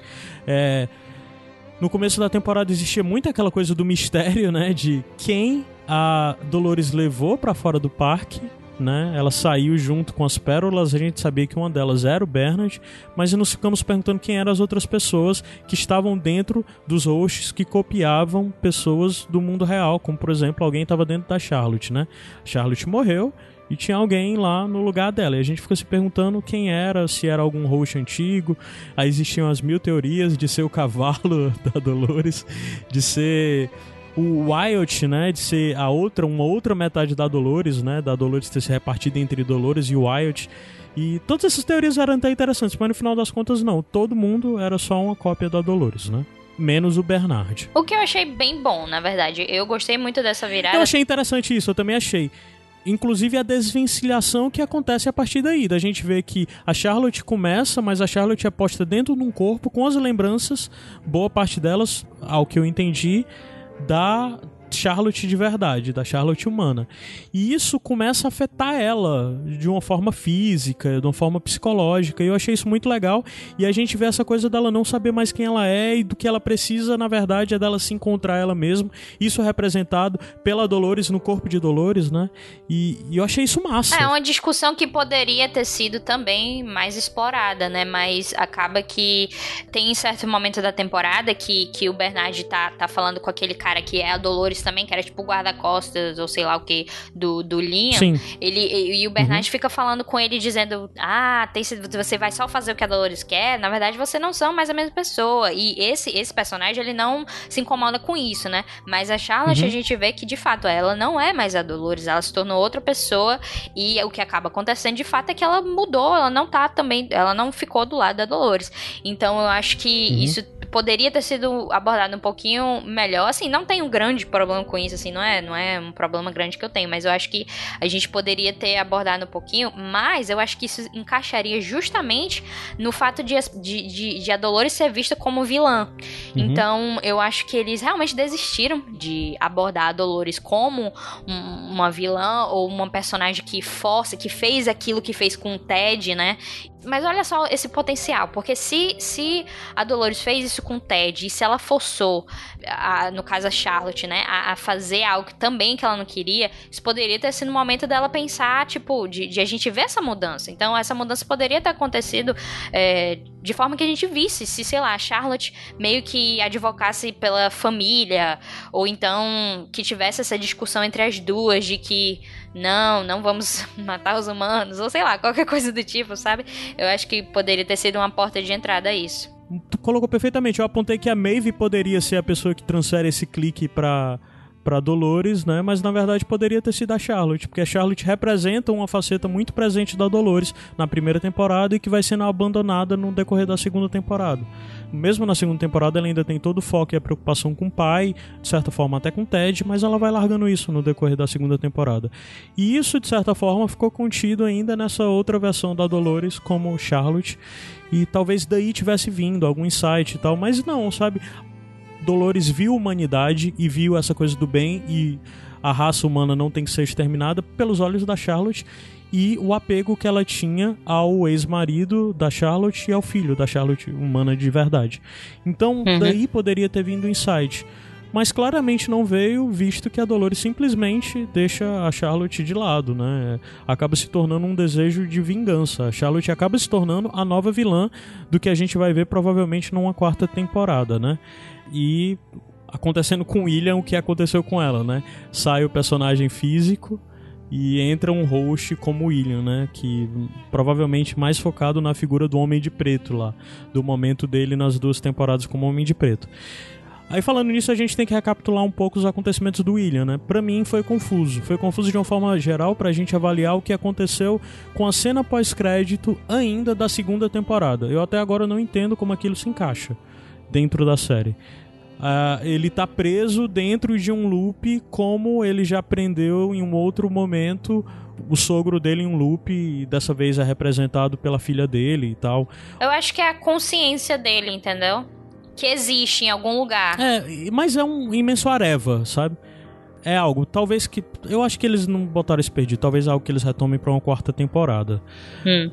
No começo da temporada existia muito aquela coisa do mistério, né? De quem a Dolores levou pra fora do parque, né? Ela saiu junto com as pérolas, a gente sabia que uma delas era o Bernard, mas nós ficamos perguntando quem eram as outras pessoas que estavam dentro dos hosts que copiavam pessoas do mundo real, como por exemplo, alguém estava dentro da Charlotte, né? Charlotte morreu e tinha alguém lá no lugar dela, e a gente ficou se perguntando quem era, se era algum host antigo. Aí existiam as mil teorias de ser o cavalo da Dolores, de ser o Wyatt, né, de ser uma outra metade da Dolores, né, da Dolores ter se repartido entre Dolores e o Wyatt, e todas essas teorias eram até interessantes, mas no final das contas não, todo mundo era só uma cópia da Dolores, né, menos o Bernard. O que eu achei bem bom, na verdade, eu gostei muito dessa virada. Eu achei interessante isso, eu também achei. Inclusive a desvencilhação que acontece a partir daí, da gente ver que a Charlotte começa, mas a Charlotte é posta dentro de um corpo com as lembranças, boa parte delas, ao que eu entendi, da Charlotte de verdade, da Charlotte humana. E isso começa a afetar ela de uma forma física, de uma forma psicológica, e eu achei isso muito legal. E a gente vê essa coisa dela não saber mais quem ela é, e do que ela precisa, na verdade, é dela se encontrar ela mesma. Isso é representado pela Dolores no corpo de Dolores, né? E eu achei isso massa. É uma discussão que poderia ter sido também mais explorada, né? Mas acaba que tem certo momento da temporada que o Bernard tá falando com aquele cara que é a Dolores também, que era tipo o guarda-costas ou sei lá o que, do Liam. Sim. E o Bernard fica falando com ele dizendo, você vai só fazer o que a Dolores quer, na verdade você não são mais a mesma pessoa, e esse personagem ele não se incomoda com isso, né, mas a Charlotte a gente vê que de fato ela não é mais a Dolores, ela se tornou outra pessoa, e o que acaba acontecendo de fato é que ela mudou, ela não ficou do lado da Dolores, então eu acho que isso poderia ter sido abordado um pouquinho melhor. Assim, não tenho um grande problema com isso, assim, não é um problema grande que eu tenho, mas eu acho que a gente poderia ter abordado um pouquinho, mas eu acho que isso encaixaria justamente no fato de a Dolores ser vista como vilã. Uhum. Então, eu acho que eles realmente desistiram de abordar a Dolores como uma vilã ou uma personagem que fez aquilo que fez com o Ted, né? Mas olha só esse potencial, porque se a Dolores fez isso com o Ted, e se ela forçou, no caso a Charlotte, né, a fazer algo também que ela não queria, isso poderia ter sido o momento dela pensar, tipo, de a gente ver essa mudança. Então essa mudança poderia ter acontecido de forma que a gente visse, se, sei lá, a Charlotte meio que advocasse pela família, ou então que tivesse essa discussão entre as duas de que não vamos matar os humanos, ou sei lá, qualquer coisa do tipo, sabe? Eu acho que poderia ter sido uma porta de entrada a isso. Tu colocou perfeitamente. Eu apontei que a Maeve poderia ser a pessoa que transfere esse clique pra Dolores, né? Mas na verdade poderia ter sido a Charlotte, porque a Charlotte representa uma faceta muito presente da Dolores na primeira temporada e que vai sendo abandonada no decorrer da segunda temporada. Mesmo na segunda temporada ela ainda tem todo o foco e a preocupação com o pai, de certa forma até com o Ted, mas ela vai largando isso no decorrer da segunda temporada. E isso, de certa forma, ficou contido ainda nessa outra versão da Dolores como Charlotte, e talvez daí tivesse vindo algum insight e tal, mas não, sabe? Dolores viu a humanidade e viu essa coisa do bem, e a raça humana não tem que ser exterminada, pelos olhos da Charlotte, e o apego que ela tinha ao ex-marido da Charlotte e ao filho da Charlotte, humana de verdade. Então, Daí poderia ter vindo o insight. Mas claramente não veio, visto que a Dolores simplesmente deixa a Charlotte de lado, né? Acaba se tornando um desejo de vingança. A Charlotte acaba se tornando a nova vilã do que a gente vai ver provavelmente numa quarta temporada, né? E acontecendo com William o que aconteceu com ela, né? Sai o personagem físico e entra um host como William, né? Que provavelmente mais focado na figura do Homem de Preto lá, do momento dele nas duas temporadas como Homem de Preto. Aí falando nisso, a gente tem que recapitular um pouco os acontecimentos do William, né? Pra mim foi confuso. Foi confuso de uma forma geral pra gente avaliar o que aconteceu com a cena pós-crédito ainda da segunda temporada. Eu até agora não entendo como aquilo se encaixa dentro da série. Ele tá preso dentro de um loop, como ele já prendeu em um outro momento o sogro dele em um loop, e dessa vez é representado pela filha dele e tal. Eu acho que é a consciência dele, entendeu? Que existe em algum lugar. Mas é um imenso areva, sabe? É algo, talvez que... Eu acho que eles não botaram esse perdido. Talvez algo que eles retomem pra uma quarta temporada.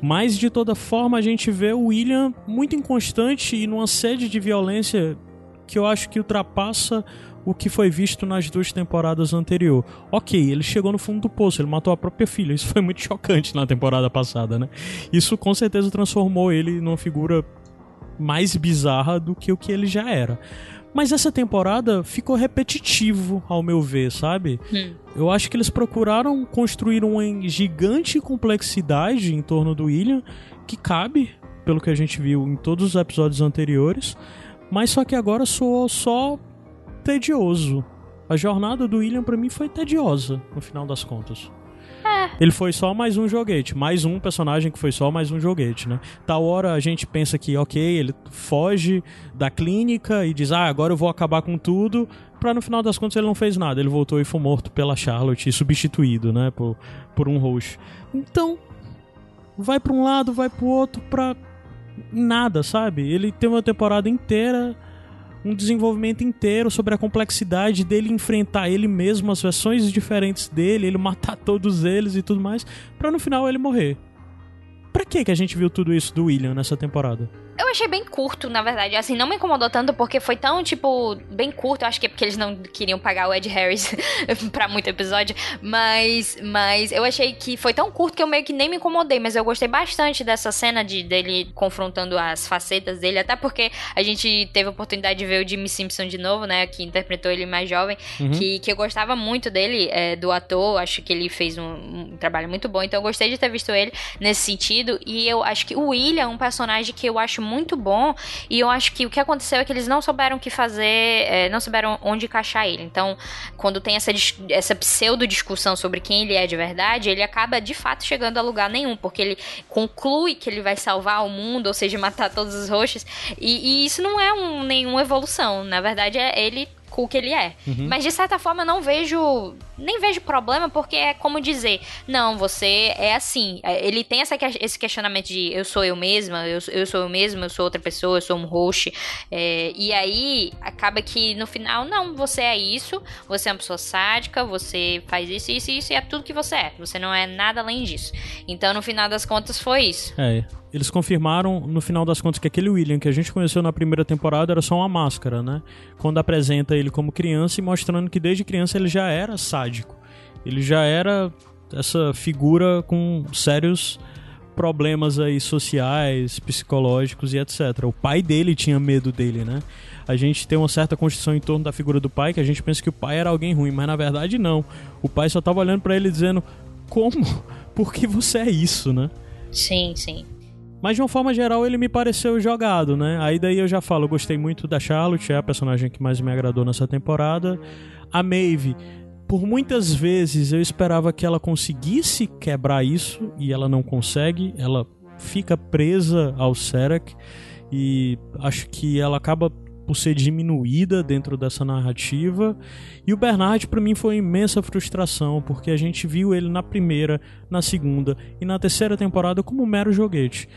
Mas, de toda forma, a gente vê o William muito inconstante e numa sede de violência que eu acho que ultrapassa o que foi visto nas duas temporadas anteriores. Ok, ele chegou no fundo do poço, ele matou a própria filha. Isso foi muito chocante na temporada passada, né? Isso, com certeza, transformou ele numa figura mais bizarra do que o que ele já era. Mas essa temporada ficou repetitivo, ao meu ver, sabe? Eu acho que eles procuraram construir uma gigante complexidade em torno do William, que cabe, pelo que a gente viu em todos os episódios anteriores, mas só que agora soou só tedioso. A jornada do William, pra mim, foi tediosa, no final das contas. Ele foi só mais um joguete, mais um personagem que foi só mais um joguete, né? Tal hora a gente pensa que, ok, ele foge da clínica e diz, agora eu vou acabar com tudo, pra no final das contas ele não fez nada, ele voltou e foi morto pela Charlotte e substituído, né, por um host. Então, vai pra um lado, vai pro outro, pra nada, sabe? Ele tem uma temporada inteira, um desenvolvimento inteiro sobre a complexidade dele enfrentar ele mesmo, as versões diferentes dele, ele matar todos eles e tudo mais, pra no final ele morrer. Pra que a gente viu tudo isso do William nessa temporada? Eu achei bem curto, na verdade. Assim, não me incomodou tanto porque foi tão, tipo, bem curto. Eu acho que é porque eles não queriam pagar o Ed Harris pra muito episódio. Mas eu achei que foi tão curto que eu meio que nem me incomodei. Mas eu gostei bastante dessa cena dele confrontando as facetas dele. Até porque a gente teve a oportunidade de ver o Jimmy Simpson de novo, né? Que interpretou ele mais jovem. Que eu gostava muito dele, do ator. Acho que ele fez um trabalho muito bom. Então eu gostei de ter visto ele nesse sentido. E eu acho que o William é um personagem que eu acho muito muito bom, e eu acho que o que aconteceu é que eles não souberam o que fazer, não souberam onde encaixar ele. Então, quando tem essa pseudo-discussão sobre quem ele é de verdade, ele acaba, de fato, chegando a lugar nenhum, porque ele conclui que ele vai salvar o mundo, ou seja, matar todos os roxos, e isso não é nenhuma evolução. Na verdade, é ele com o que ele é. Uhum. Mas, de certa forma, eu não vejo... Nem vejo problema, porque é como dizer... Não, você é assim. Ele tem esse questionamento de... Eu sou eu mesma, eu sou eu mesma, eu sou outra pessoa, eu sou um host. E aí, acaba que no final... Não, você é isso. Você é uma pessoa sádica, você faz isso, isso e isso. E é tudo que você é. Você não é nada além disso. Então, no final das contas, foi isso. Eles confirmaram, no final das contas, que aquele William que a gente conheceu na primeira temporada era só uma máscara, né? Quando apresenta ele como criança e mostrando que desde criança ele já era sádico. Ele já era essa figura com sérios problemas aí sociais, psicológicos e etc. O pai dele tinha medo dele, né? A gente tem uma certa construção em torno da figura do pai, que a gente pensa que o pai era alguém ruim, mas na verdade não. O pai só tava olhando pra ele dizendo, como? Por que você é isso, né? Sim, sim. Mas de uma forma geral ele me pareceu jogado, né? Aí daí eu já falo, eu gostei muito da Charlotte, é a personagem que mais me agradou nessa temporada. A Maeve, por muitas vezes eu esperava que ela conseguisse quebrar isso e ela não consegue, ela fica presa ao Serac e acho que ela acaba por ser diminuída dentro dessa narrativa. E o Bernard pra mim foi uma imensa frustração, porque a gente viu ele na primeira, na segunda e na terceira temporada como um mero joguete.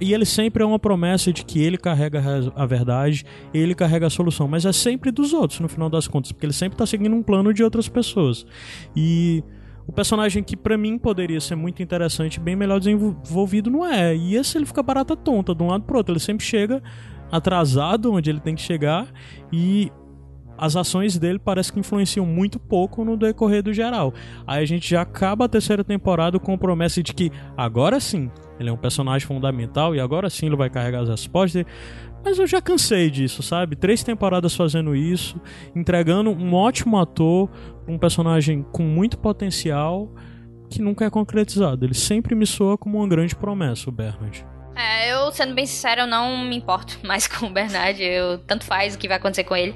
E ele sempre é uma promessa de que ele carrega a verdade, ele carrega a solução, mas é sempre dos outros no final das contas, porque ele sempre tá seguindo um plano de outras pessoas. E o personagem que pra mim poderia ser muito interessante, bem melhor desenvolvido, não é. E esse ele fica barata tonta de um lado pro outro, ele sempre chega atrasado onde ele tem que chegar e as ações dele parece que influenciam muito pouco no decorrer do geral. Aí a gente já acaba a terceira temporada com a promessa de que agora sim ele é um personagem fundamental e agora sim ele vai carregar as respostas. Mas eu já cansei disso, sabe? 3 temporadas fazendo isso, entregando um ótimo ator, um personagem com muito potencial que nunca é concretizado. Ele sempre me soa como uma grande promessa, o Bernard. Eu, sendo bem sincero, eu não me importo mais com o Bernard, tanto faz o que vai acontecer com ele,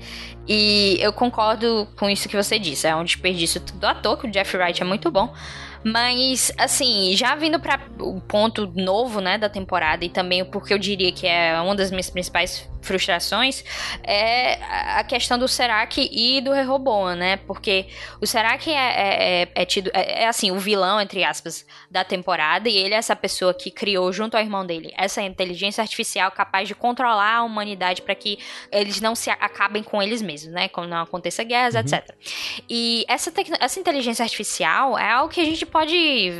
e eu concordo com isso que você disse, é um desperdício do ator, que o Jeffrey Wright é muito bom, mas, assim, já vindo para o ponto novo, né, da temporada, e também porque eu diria que é uma das minhas principais frustrações, é a questão do Serac e do Rehoboam, né, porque o Serac é tido, assim, o vilão, entre aspas, da temporada, e ele é essa pessoa que criou, junto ao irmão dele, essa inteligência artificial capaz de controlar a humanidade para que eles não se acabem com eles mesmos, né, quando não aconteça guerras, etc. E essa inteligência artificial é algo que a gente pode...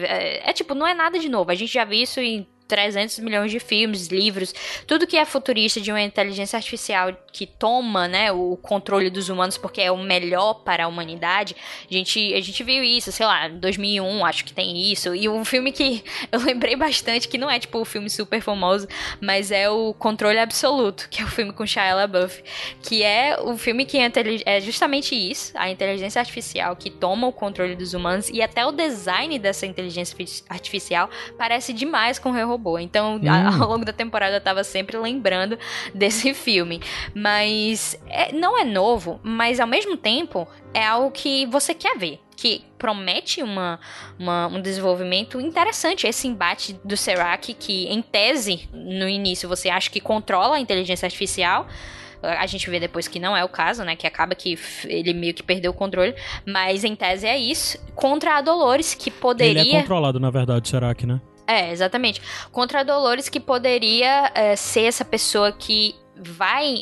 tipo, não é nada de novo. A gente já viu isso em 300 milhões de filmes, livros, tudo que é futurista de uma inteligência artificial que toma, né, o controle dos humanos porque é o melhor para a humanidade. A gente viu isso, sei lá, em 2001, acho que tem isso. E um filme que eu lembrei bastante, que não é tipo um filme super famoso, mas é o Controle Absoluto, que é o filme com Shia LaBeouf, que é o filme que é justamente isso, a inteligência artificial que toma o controle dos humanos, e até o design dessa inteligência artificial parece demais com o robô. Então, ao longo da temporada eu tava sempre lembrando desse filme. Mas não é novo, mas ao mesmo tempo é algo que você quer ver, que promete um desenvolvimento interessante. Esse embate do Serac, que em tese, no início você acha que controla a inteligência artificial, a gente vê depois que não é o caso, né, que acaba que ele meio que perdeu o controle, mas em tese é isso, contra a Dolores, que poderia... Ele é controlado, na verdade, o Serac, né? Exatamente. Contra a Dolores, que poderia ser essa pessoa que vai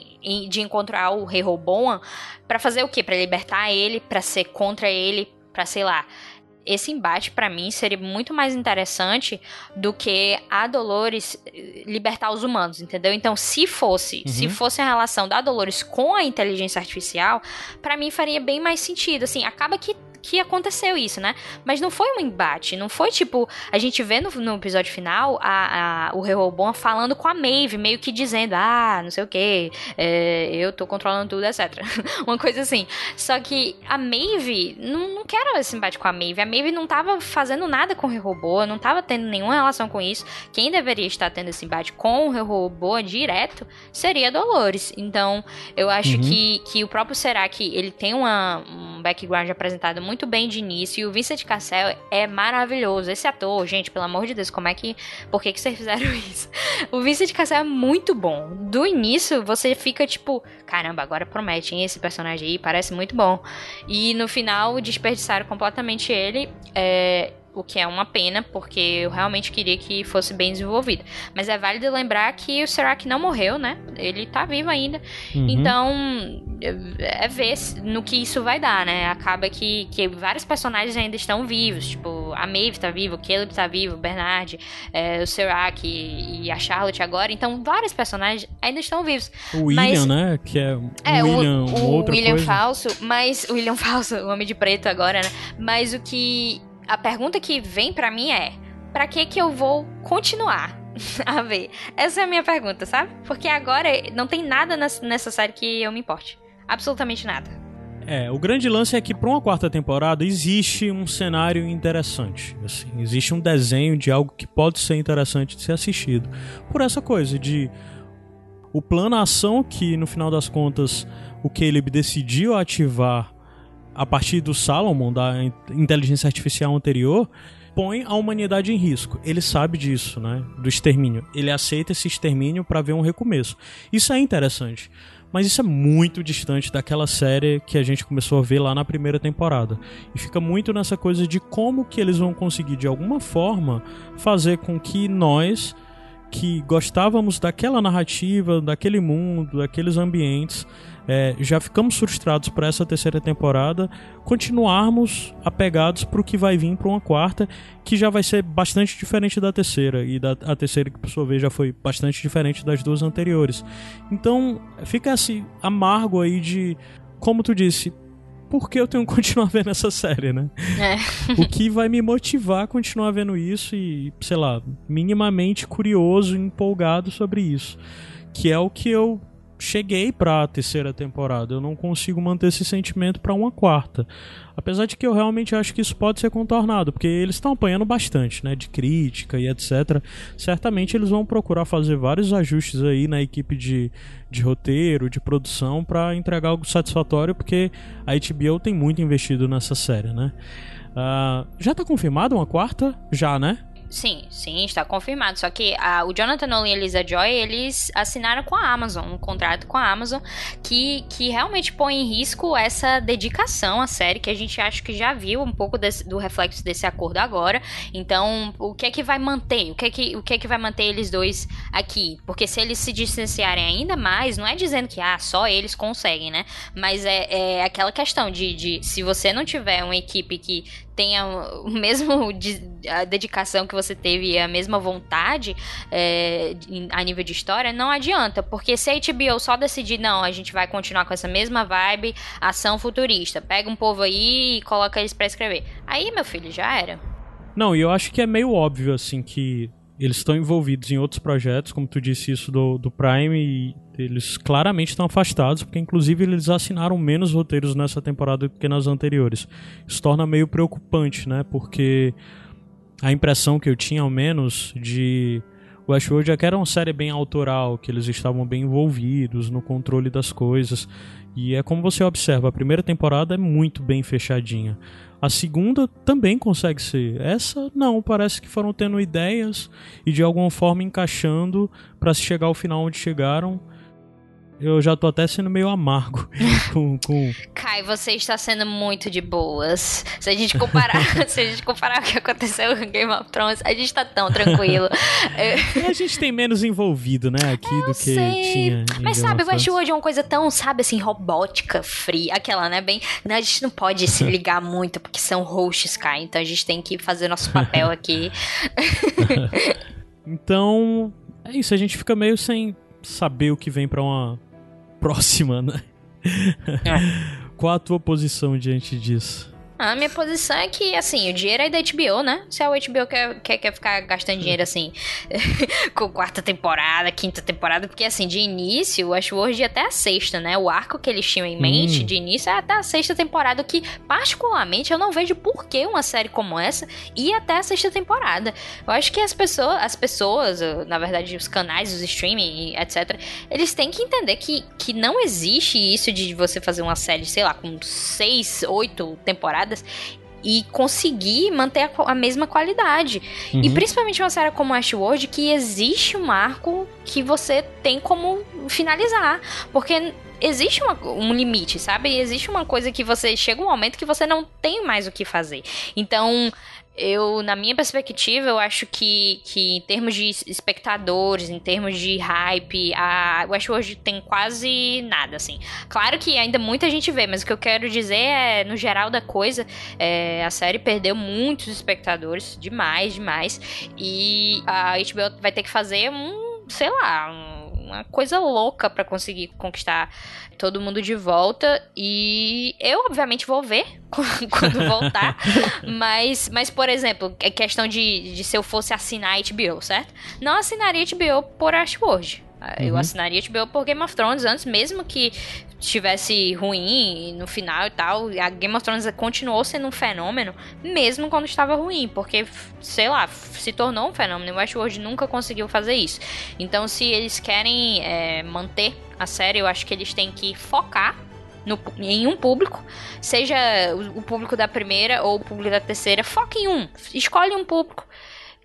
de encontrar o Rehoboam pra fazer o quê? Pra libertar ele, pra ser contra ele, pra sei lá. Esse embate, pra mim, seria muito mais interessante do que a Dolores libertar os humanos, entendeu? Então, se fosse a relação da Dolores com a inteligência artificial, pra mim faria bem mais sentido. Assim, acaba que que aconteceu isso, né? Mas não foi um embate, não foi tipo... A gente vê no episódio final o Rehoboam falando com a Maeve, meio que dizendo, não sei o que, eu tô controlando tudo, etc. Uma coisa assim. Só que a Maeve, não quero esse embate com a Maeve. A Maeve não tava fazendo nada com o Rehoboam, não tava tendo nenhuma relação com isso. Quem deveria estar tendo esse embate com o Rehoboam direto seria a Dolores. Então, eu acho que o próprio Serac, ele tem um background apresentado muito bem de início, e o Vincent Cassel é maravilhoso. Esse ator, gente, pelo amor de Deus, por que vocês fizeram isso? O Vincent Cassel é muito bom. Do início, você fica tipo, caramba, agora promete, hein? Esse personagem aí parece muito bom. E no final, desperdiçaram completamente ele, o que é uma pena, porque eu realmente queria que fosse bem desenvolvido. Mas é válido lembrar que o Serac não morreu, né? Ele tá vivo ainda. Então, é ver no que isso vai dar, né? Acaba que vários personagens ainda estão vivos. Tipo, a Maeve tá viva, o Caleb tá vivo, o Bernard, o Serac e a Charlotte agora. Então, vários personagens ainda estão vivos. O William, né? Que é o William falso, o Homem de Preto agora, né? Mas a pergunta que vem pra mim é: pra que eu vou continuar a ver? Essa é a minha pergunta, sabe? Porque agora não tem nada nessa série que eu me importe. Absolutamente nada. O grande lance é que pra uma quarta temporada existe um cenário interessante. Assim, existe um desenho de algo que pode ser interessante de ser assistido. Por essa coisa de... O plano, a ação que, no final das contas, o Caleb decidiu ativar a partir do Salomon, da inteligência artificial anterior, põe a humanidade em risco. Ele sabe disso, né? Do extermínio. Ele aceita esse extermínio para ver um recomeço. Isso é interessante. Mas isso é muito distante daquela série que a gente começou a ver lá na primeira temporada. E fica muito nessa coisa de como que eles vão conseguir, de alguma forma, fazer com que nós, que gostávamos daquela narrativa, daquele mundo, daqueles ambientes... já ficamos frustrados para essa terceira temporada, continuarmos apegados para o que vai vir para uma quarta, que já vai ser bastante diferente da terceira, e a terceira, que por sua vez já foi bastante diferente das duas anteriores. Então fica esse amargo aí de, como tu disse, por que eu tenho que continuar vendo essa série, né? O que vai me motivar a continuar vendo isso e, sei lá, minimamente curioso, empolgado sobre isso, que é o que eu cheguei pra terceira temporada. Eu não consigo manter esse sentimento pra uma quarta, apesar de que eu realmente acho que isso pode ser contornado, porque eles estão apanhando bastante, né, de crítica e etc. Certamente eles vão procurar fazer vários ajustes aí na equipe de roteiro, de produção, pra entregar algo satisfatório, porque a HBO tem muito investido nessa série, né? Já tá confirmada uma quarta? Já, né? Sim, está confirmado. Só que o Jonathan Nolan e a Lisa Joy, eles assinaram com a Amazon, um contrato com a Amazon que realmente põe em risco essa dedicação à série, que a gente acha que já viu um pouco do reflexo desse acordo agora. Então, o que é que vai manter? O que é que vai manter eles dois aqui? Porque se eles se distanciarem ainda mais, não é dizendo que só eles conseguem, né? Mas é aquela questão de se você não tiver uma equipe que tenha o mesmo a dedicação que você teve e a mesma vontade a nível de história, não adianta, porque se a HBO só decidir, não, a gente vai continuar com essa mesma vibe, ação futurista, pega um povo aí e coloca eles pra escrever, aí, meu filho, já era. Não, e eu acho que é meio óbvio, assim, que eles estão envolvidos em outros projetos, como tu disse, isso do Prime, e eles claramente estão afastados, porque inclusive eles assinaram menos roteiros nessa temporada do que nas anteriores. Isso torna meio preocupante, né? Porque a impressão que eu tinha, ao menos, de Westworld é que era uma série bem autoral, que eles estavam bem envolvidos no controle das coisas. E é como você observa, a primeira temporada é muito bem fechadinha. A segunda também consegue ser. Essa não, parece que foram tendo ideias e de alguma forma encaixando para se chegar ao final onde chegaram. Eu já tô até sendo meio amargo com... Kai, você está sendo muito de boas. Se a gente comparar o que aconteceu com Game of Thrones, a gente tá tão tranquilo. A gente tem menos envolvido, né, aqui do que tinha. Mas sabe, eu acho hoje uma coisa tão, sabe, assim, robótica, fria, aquela, né, bem... A gente não pode se ligar muito, porque são hosts, Kai, então a gente tem que fazer nosso papel aqui. Então, é isso, a gente fica meio sem saber o que vem pra uma próxima, né? Qual a tua posição diante disso? Ah, minha posição é que, assim, o dinheiro é da HBO, né? Se a HBO quer ficar gastando dinheiro, assim, com quarta temporada, quinta temporada, porque, assim, de início, o Westworld ia até a sexta, né? O arco que eles tinham em mente, de início, é até a sexta temporada, o que, particularmente, eu não vejo por que uma série como essa ir até a sexta temporada. Eu acho que as pessoas, na verdade, os canais, os streaming, etc., eles têm que entender que não existe isso de você fazer uma série, sei lá, com 6, 8 temporadas, e conseguir manter a mesma qualidade. E principalmente uma série como Westworld, que existe um arco que você tem como finalizar, porque existe um limite, sabe? Existe uma coisa que você chega um momento que você não tem mais o que fazer. Então, eu, na minha perspectiva, eu acho que em termos de espectadores, em termos de hype, a Westworld tem quase nada, assim. Claro que ainda muita gente vê, mas o que eu quero dizer é, no geral da coisa, a série perdeu muitos espectadores, demais, e a HBO vai ter que fazer uma coisa louca pra conseguir conquistar todo mundo de volta, e eu obviamente vou ver quando voltar, mas por exemplo, é questão de se eu fosse assinar HBO, certo? Não assinaria HBO por Westworld. Eu assinaria HBO por Game of Thrones antes, mesmo que estivesse ruim no final e tal. A Game of Thrones continuou sendo um fenômeno, mesmo quando estava ruim, porque, sei lá, se tornou um fenômeno. O Westworld nunca conseguiu fazer isso. Então, se eles querem manter a série, eu acho que eles têm que focar em um público, seja o público da primeira ou o público da terceira. Foca em um, escolhe um público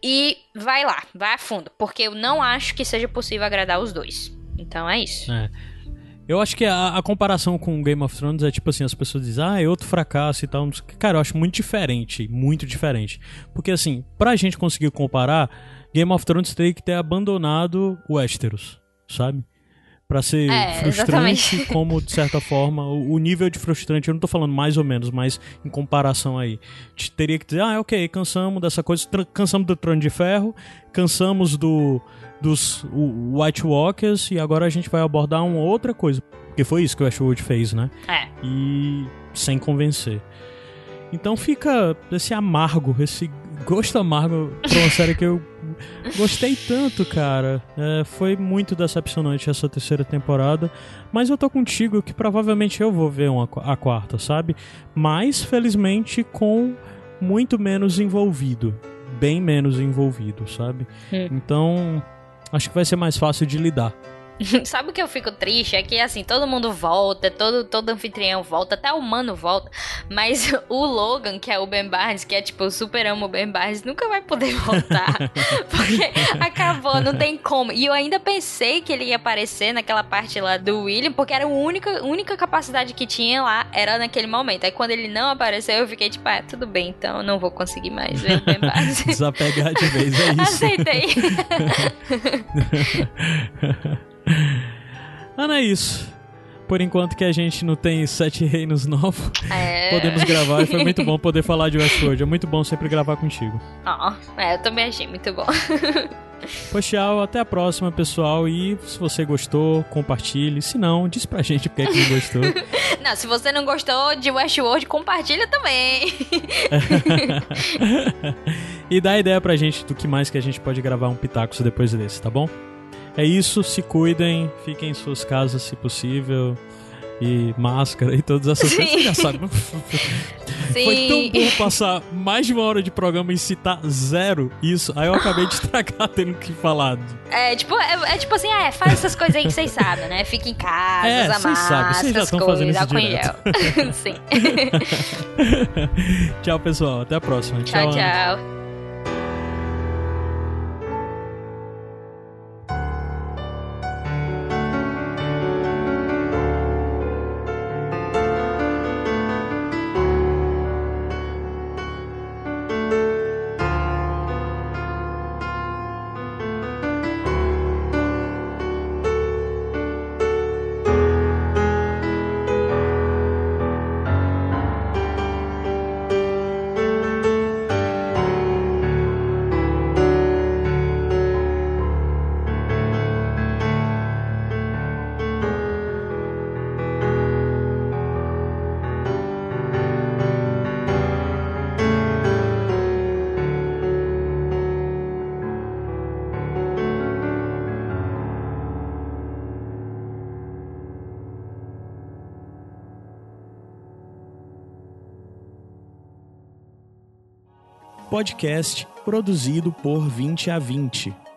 e vai lá, vai a fundo, porque eu não acho que seja possível agradar os dois. Então é isso. Eu acho que a comparação com Game of Thrones é tipo assim, as pessoas dizem, é outro fracasso e tal. Cara, eu acho muito diferente, porque assim, pra gente conseguir comparar, Game of Thrones teria que ter abandonado Westeros, sabe? Pra ser frustrante, exatamente. Como, de certa forma, o nível de frustrante, eu não tô falando mais ou menos, mas em comparação aí, teria que dizer, cansamos dessa coisa, cansamos do Trono de Ferro, cansamos dos White Walkers, e agora a gente vai abordar uma outra coisa, porque foi isso que o Westworld fez, né? E sem convencer. Então fica esse amargo, esse gosto amargo pra uma série que eu gostei tanto, cara. Foi muito decepcionante essa terceira temporada, mas eu tô contigo que provavelmente eu vou ver a quarta, sabe? Mas, felizmente, com muito menos envolvido, bem menos envolvido, sabe? Então, acho que vai ser mais fácil de lidar. Sabe o que eu fico triste? É que, assim, todo mundo volta, todo anfitrião volta, até o Mano volta, mas o Logan, que é o Ben Barnes, que é tipo, eu super amo o Ben Barnes, nunca vai poder voltar, porque acabou, não tem como. E eu ainda pensei que ele ia aparecer naquela parte lá do William, porque era a única capacidade que tinha lá, era naquele momento. Aí quando ele não apareceu, eu fiquei tipo, tudo bem, então eu não vou conseguir mais ver o Ben Barnes. Desapegar de vez, é isso. Aceitei. Não é isso. Por enquanto que a gente não tem 7 reinos novos, podemos gravar. Foi muito bom poder falar de Westworld. É muito bom sempre gravar contigo. Eu também achei muito bom. Pois tchau, até a próxima, pessoal. E se você gostou, compartilhe. Se não, diz pra gente porque é que não gostou. Não, se você não gostou de Westworld, compartilha também. E dá ideia pra gente do que mais que a gente pode gravar um pitaco depois desse, tá bom? É isso, se cuidem, fiquem em suas casas se possível, e máscara e todas essas coisas. Você já sabe. Sim. Foi tão bom passar mais de uma hora de programa e citar zero isso, aí eu acabei de estragar tendo que falar. É tipo assim, faz essas coisas aí que vocês sabem, né? Fica em casa, amassa, vocês já estão fazendo isso direto. Sim. Tchau, pessoal, até a próxima. Tchau. podcast produzido por 20 a 20.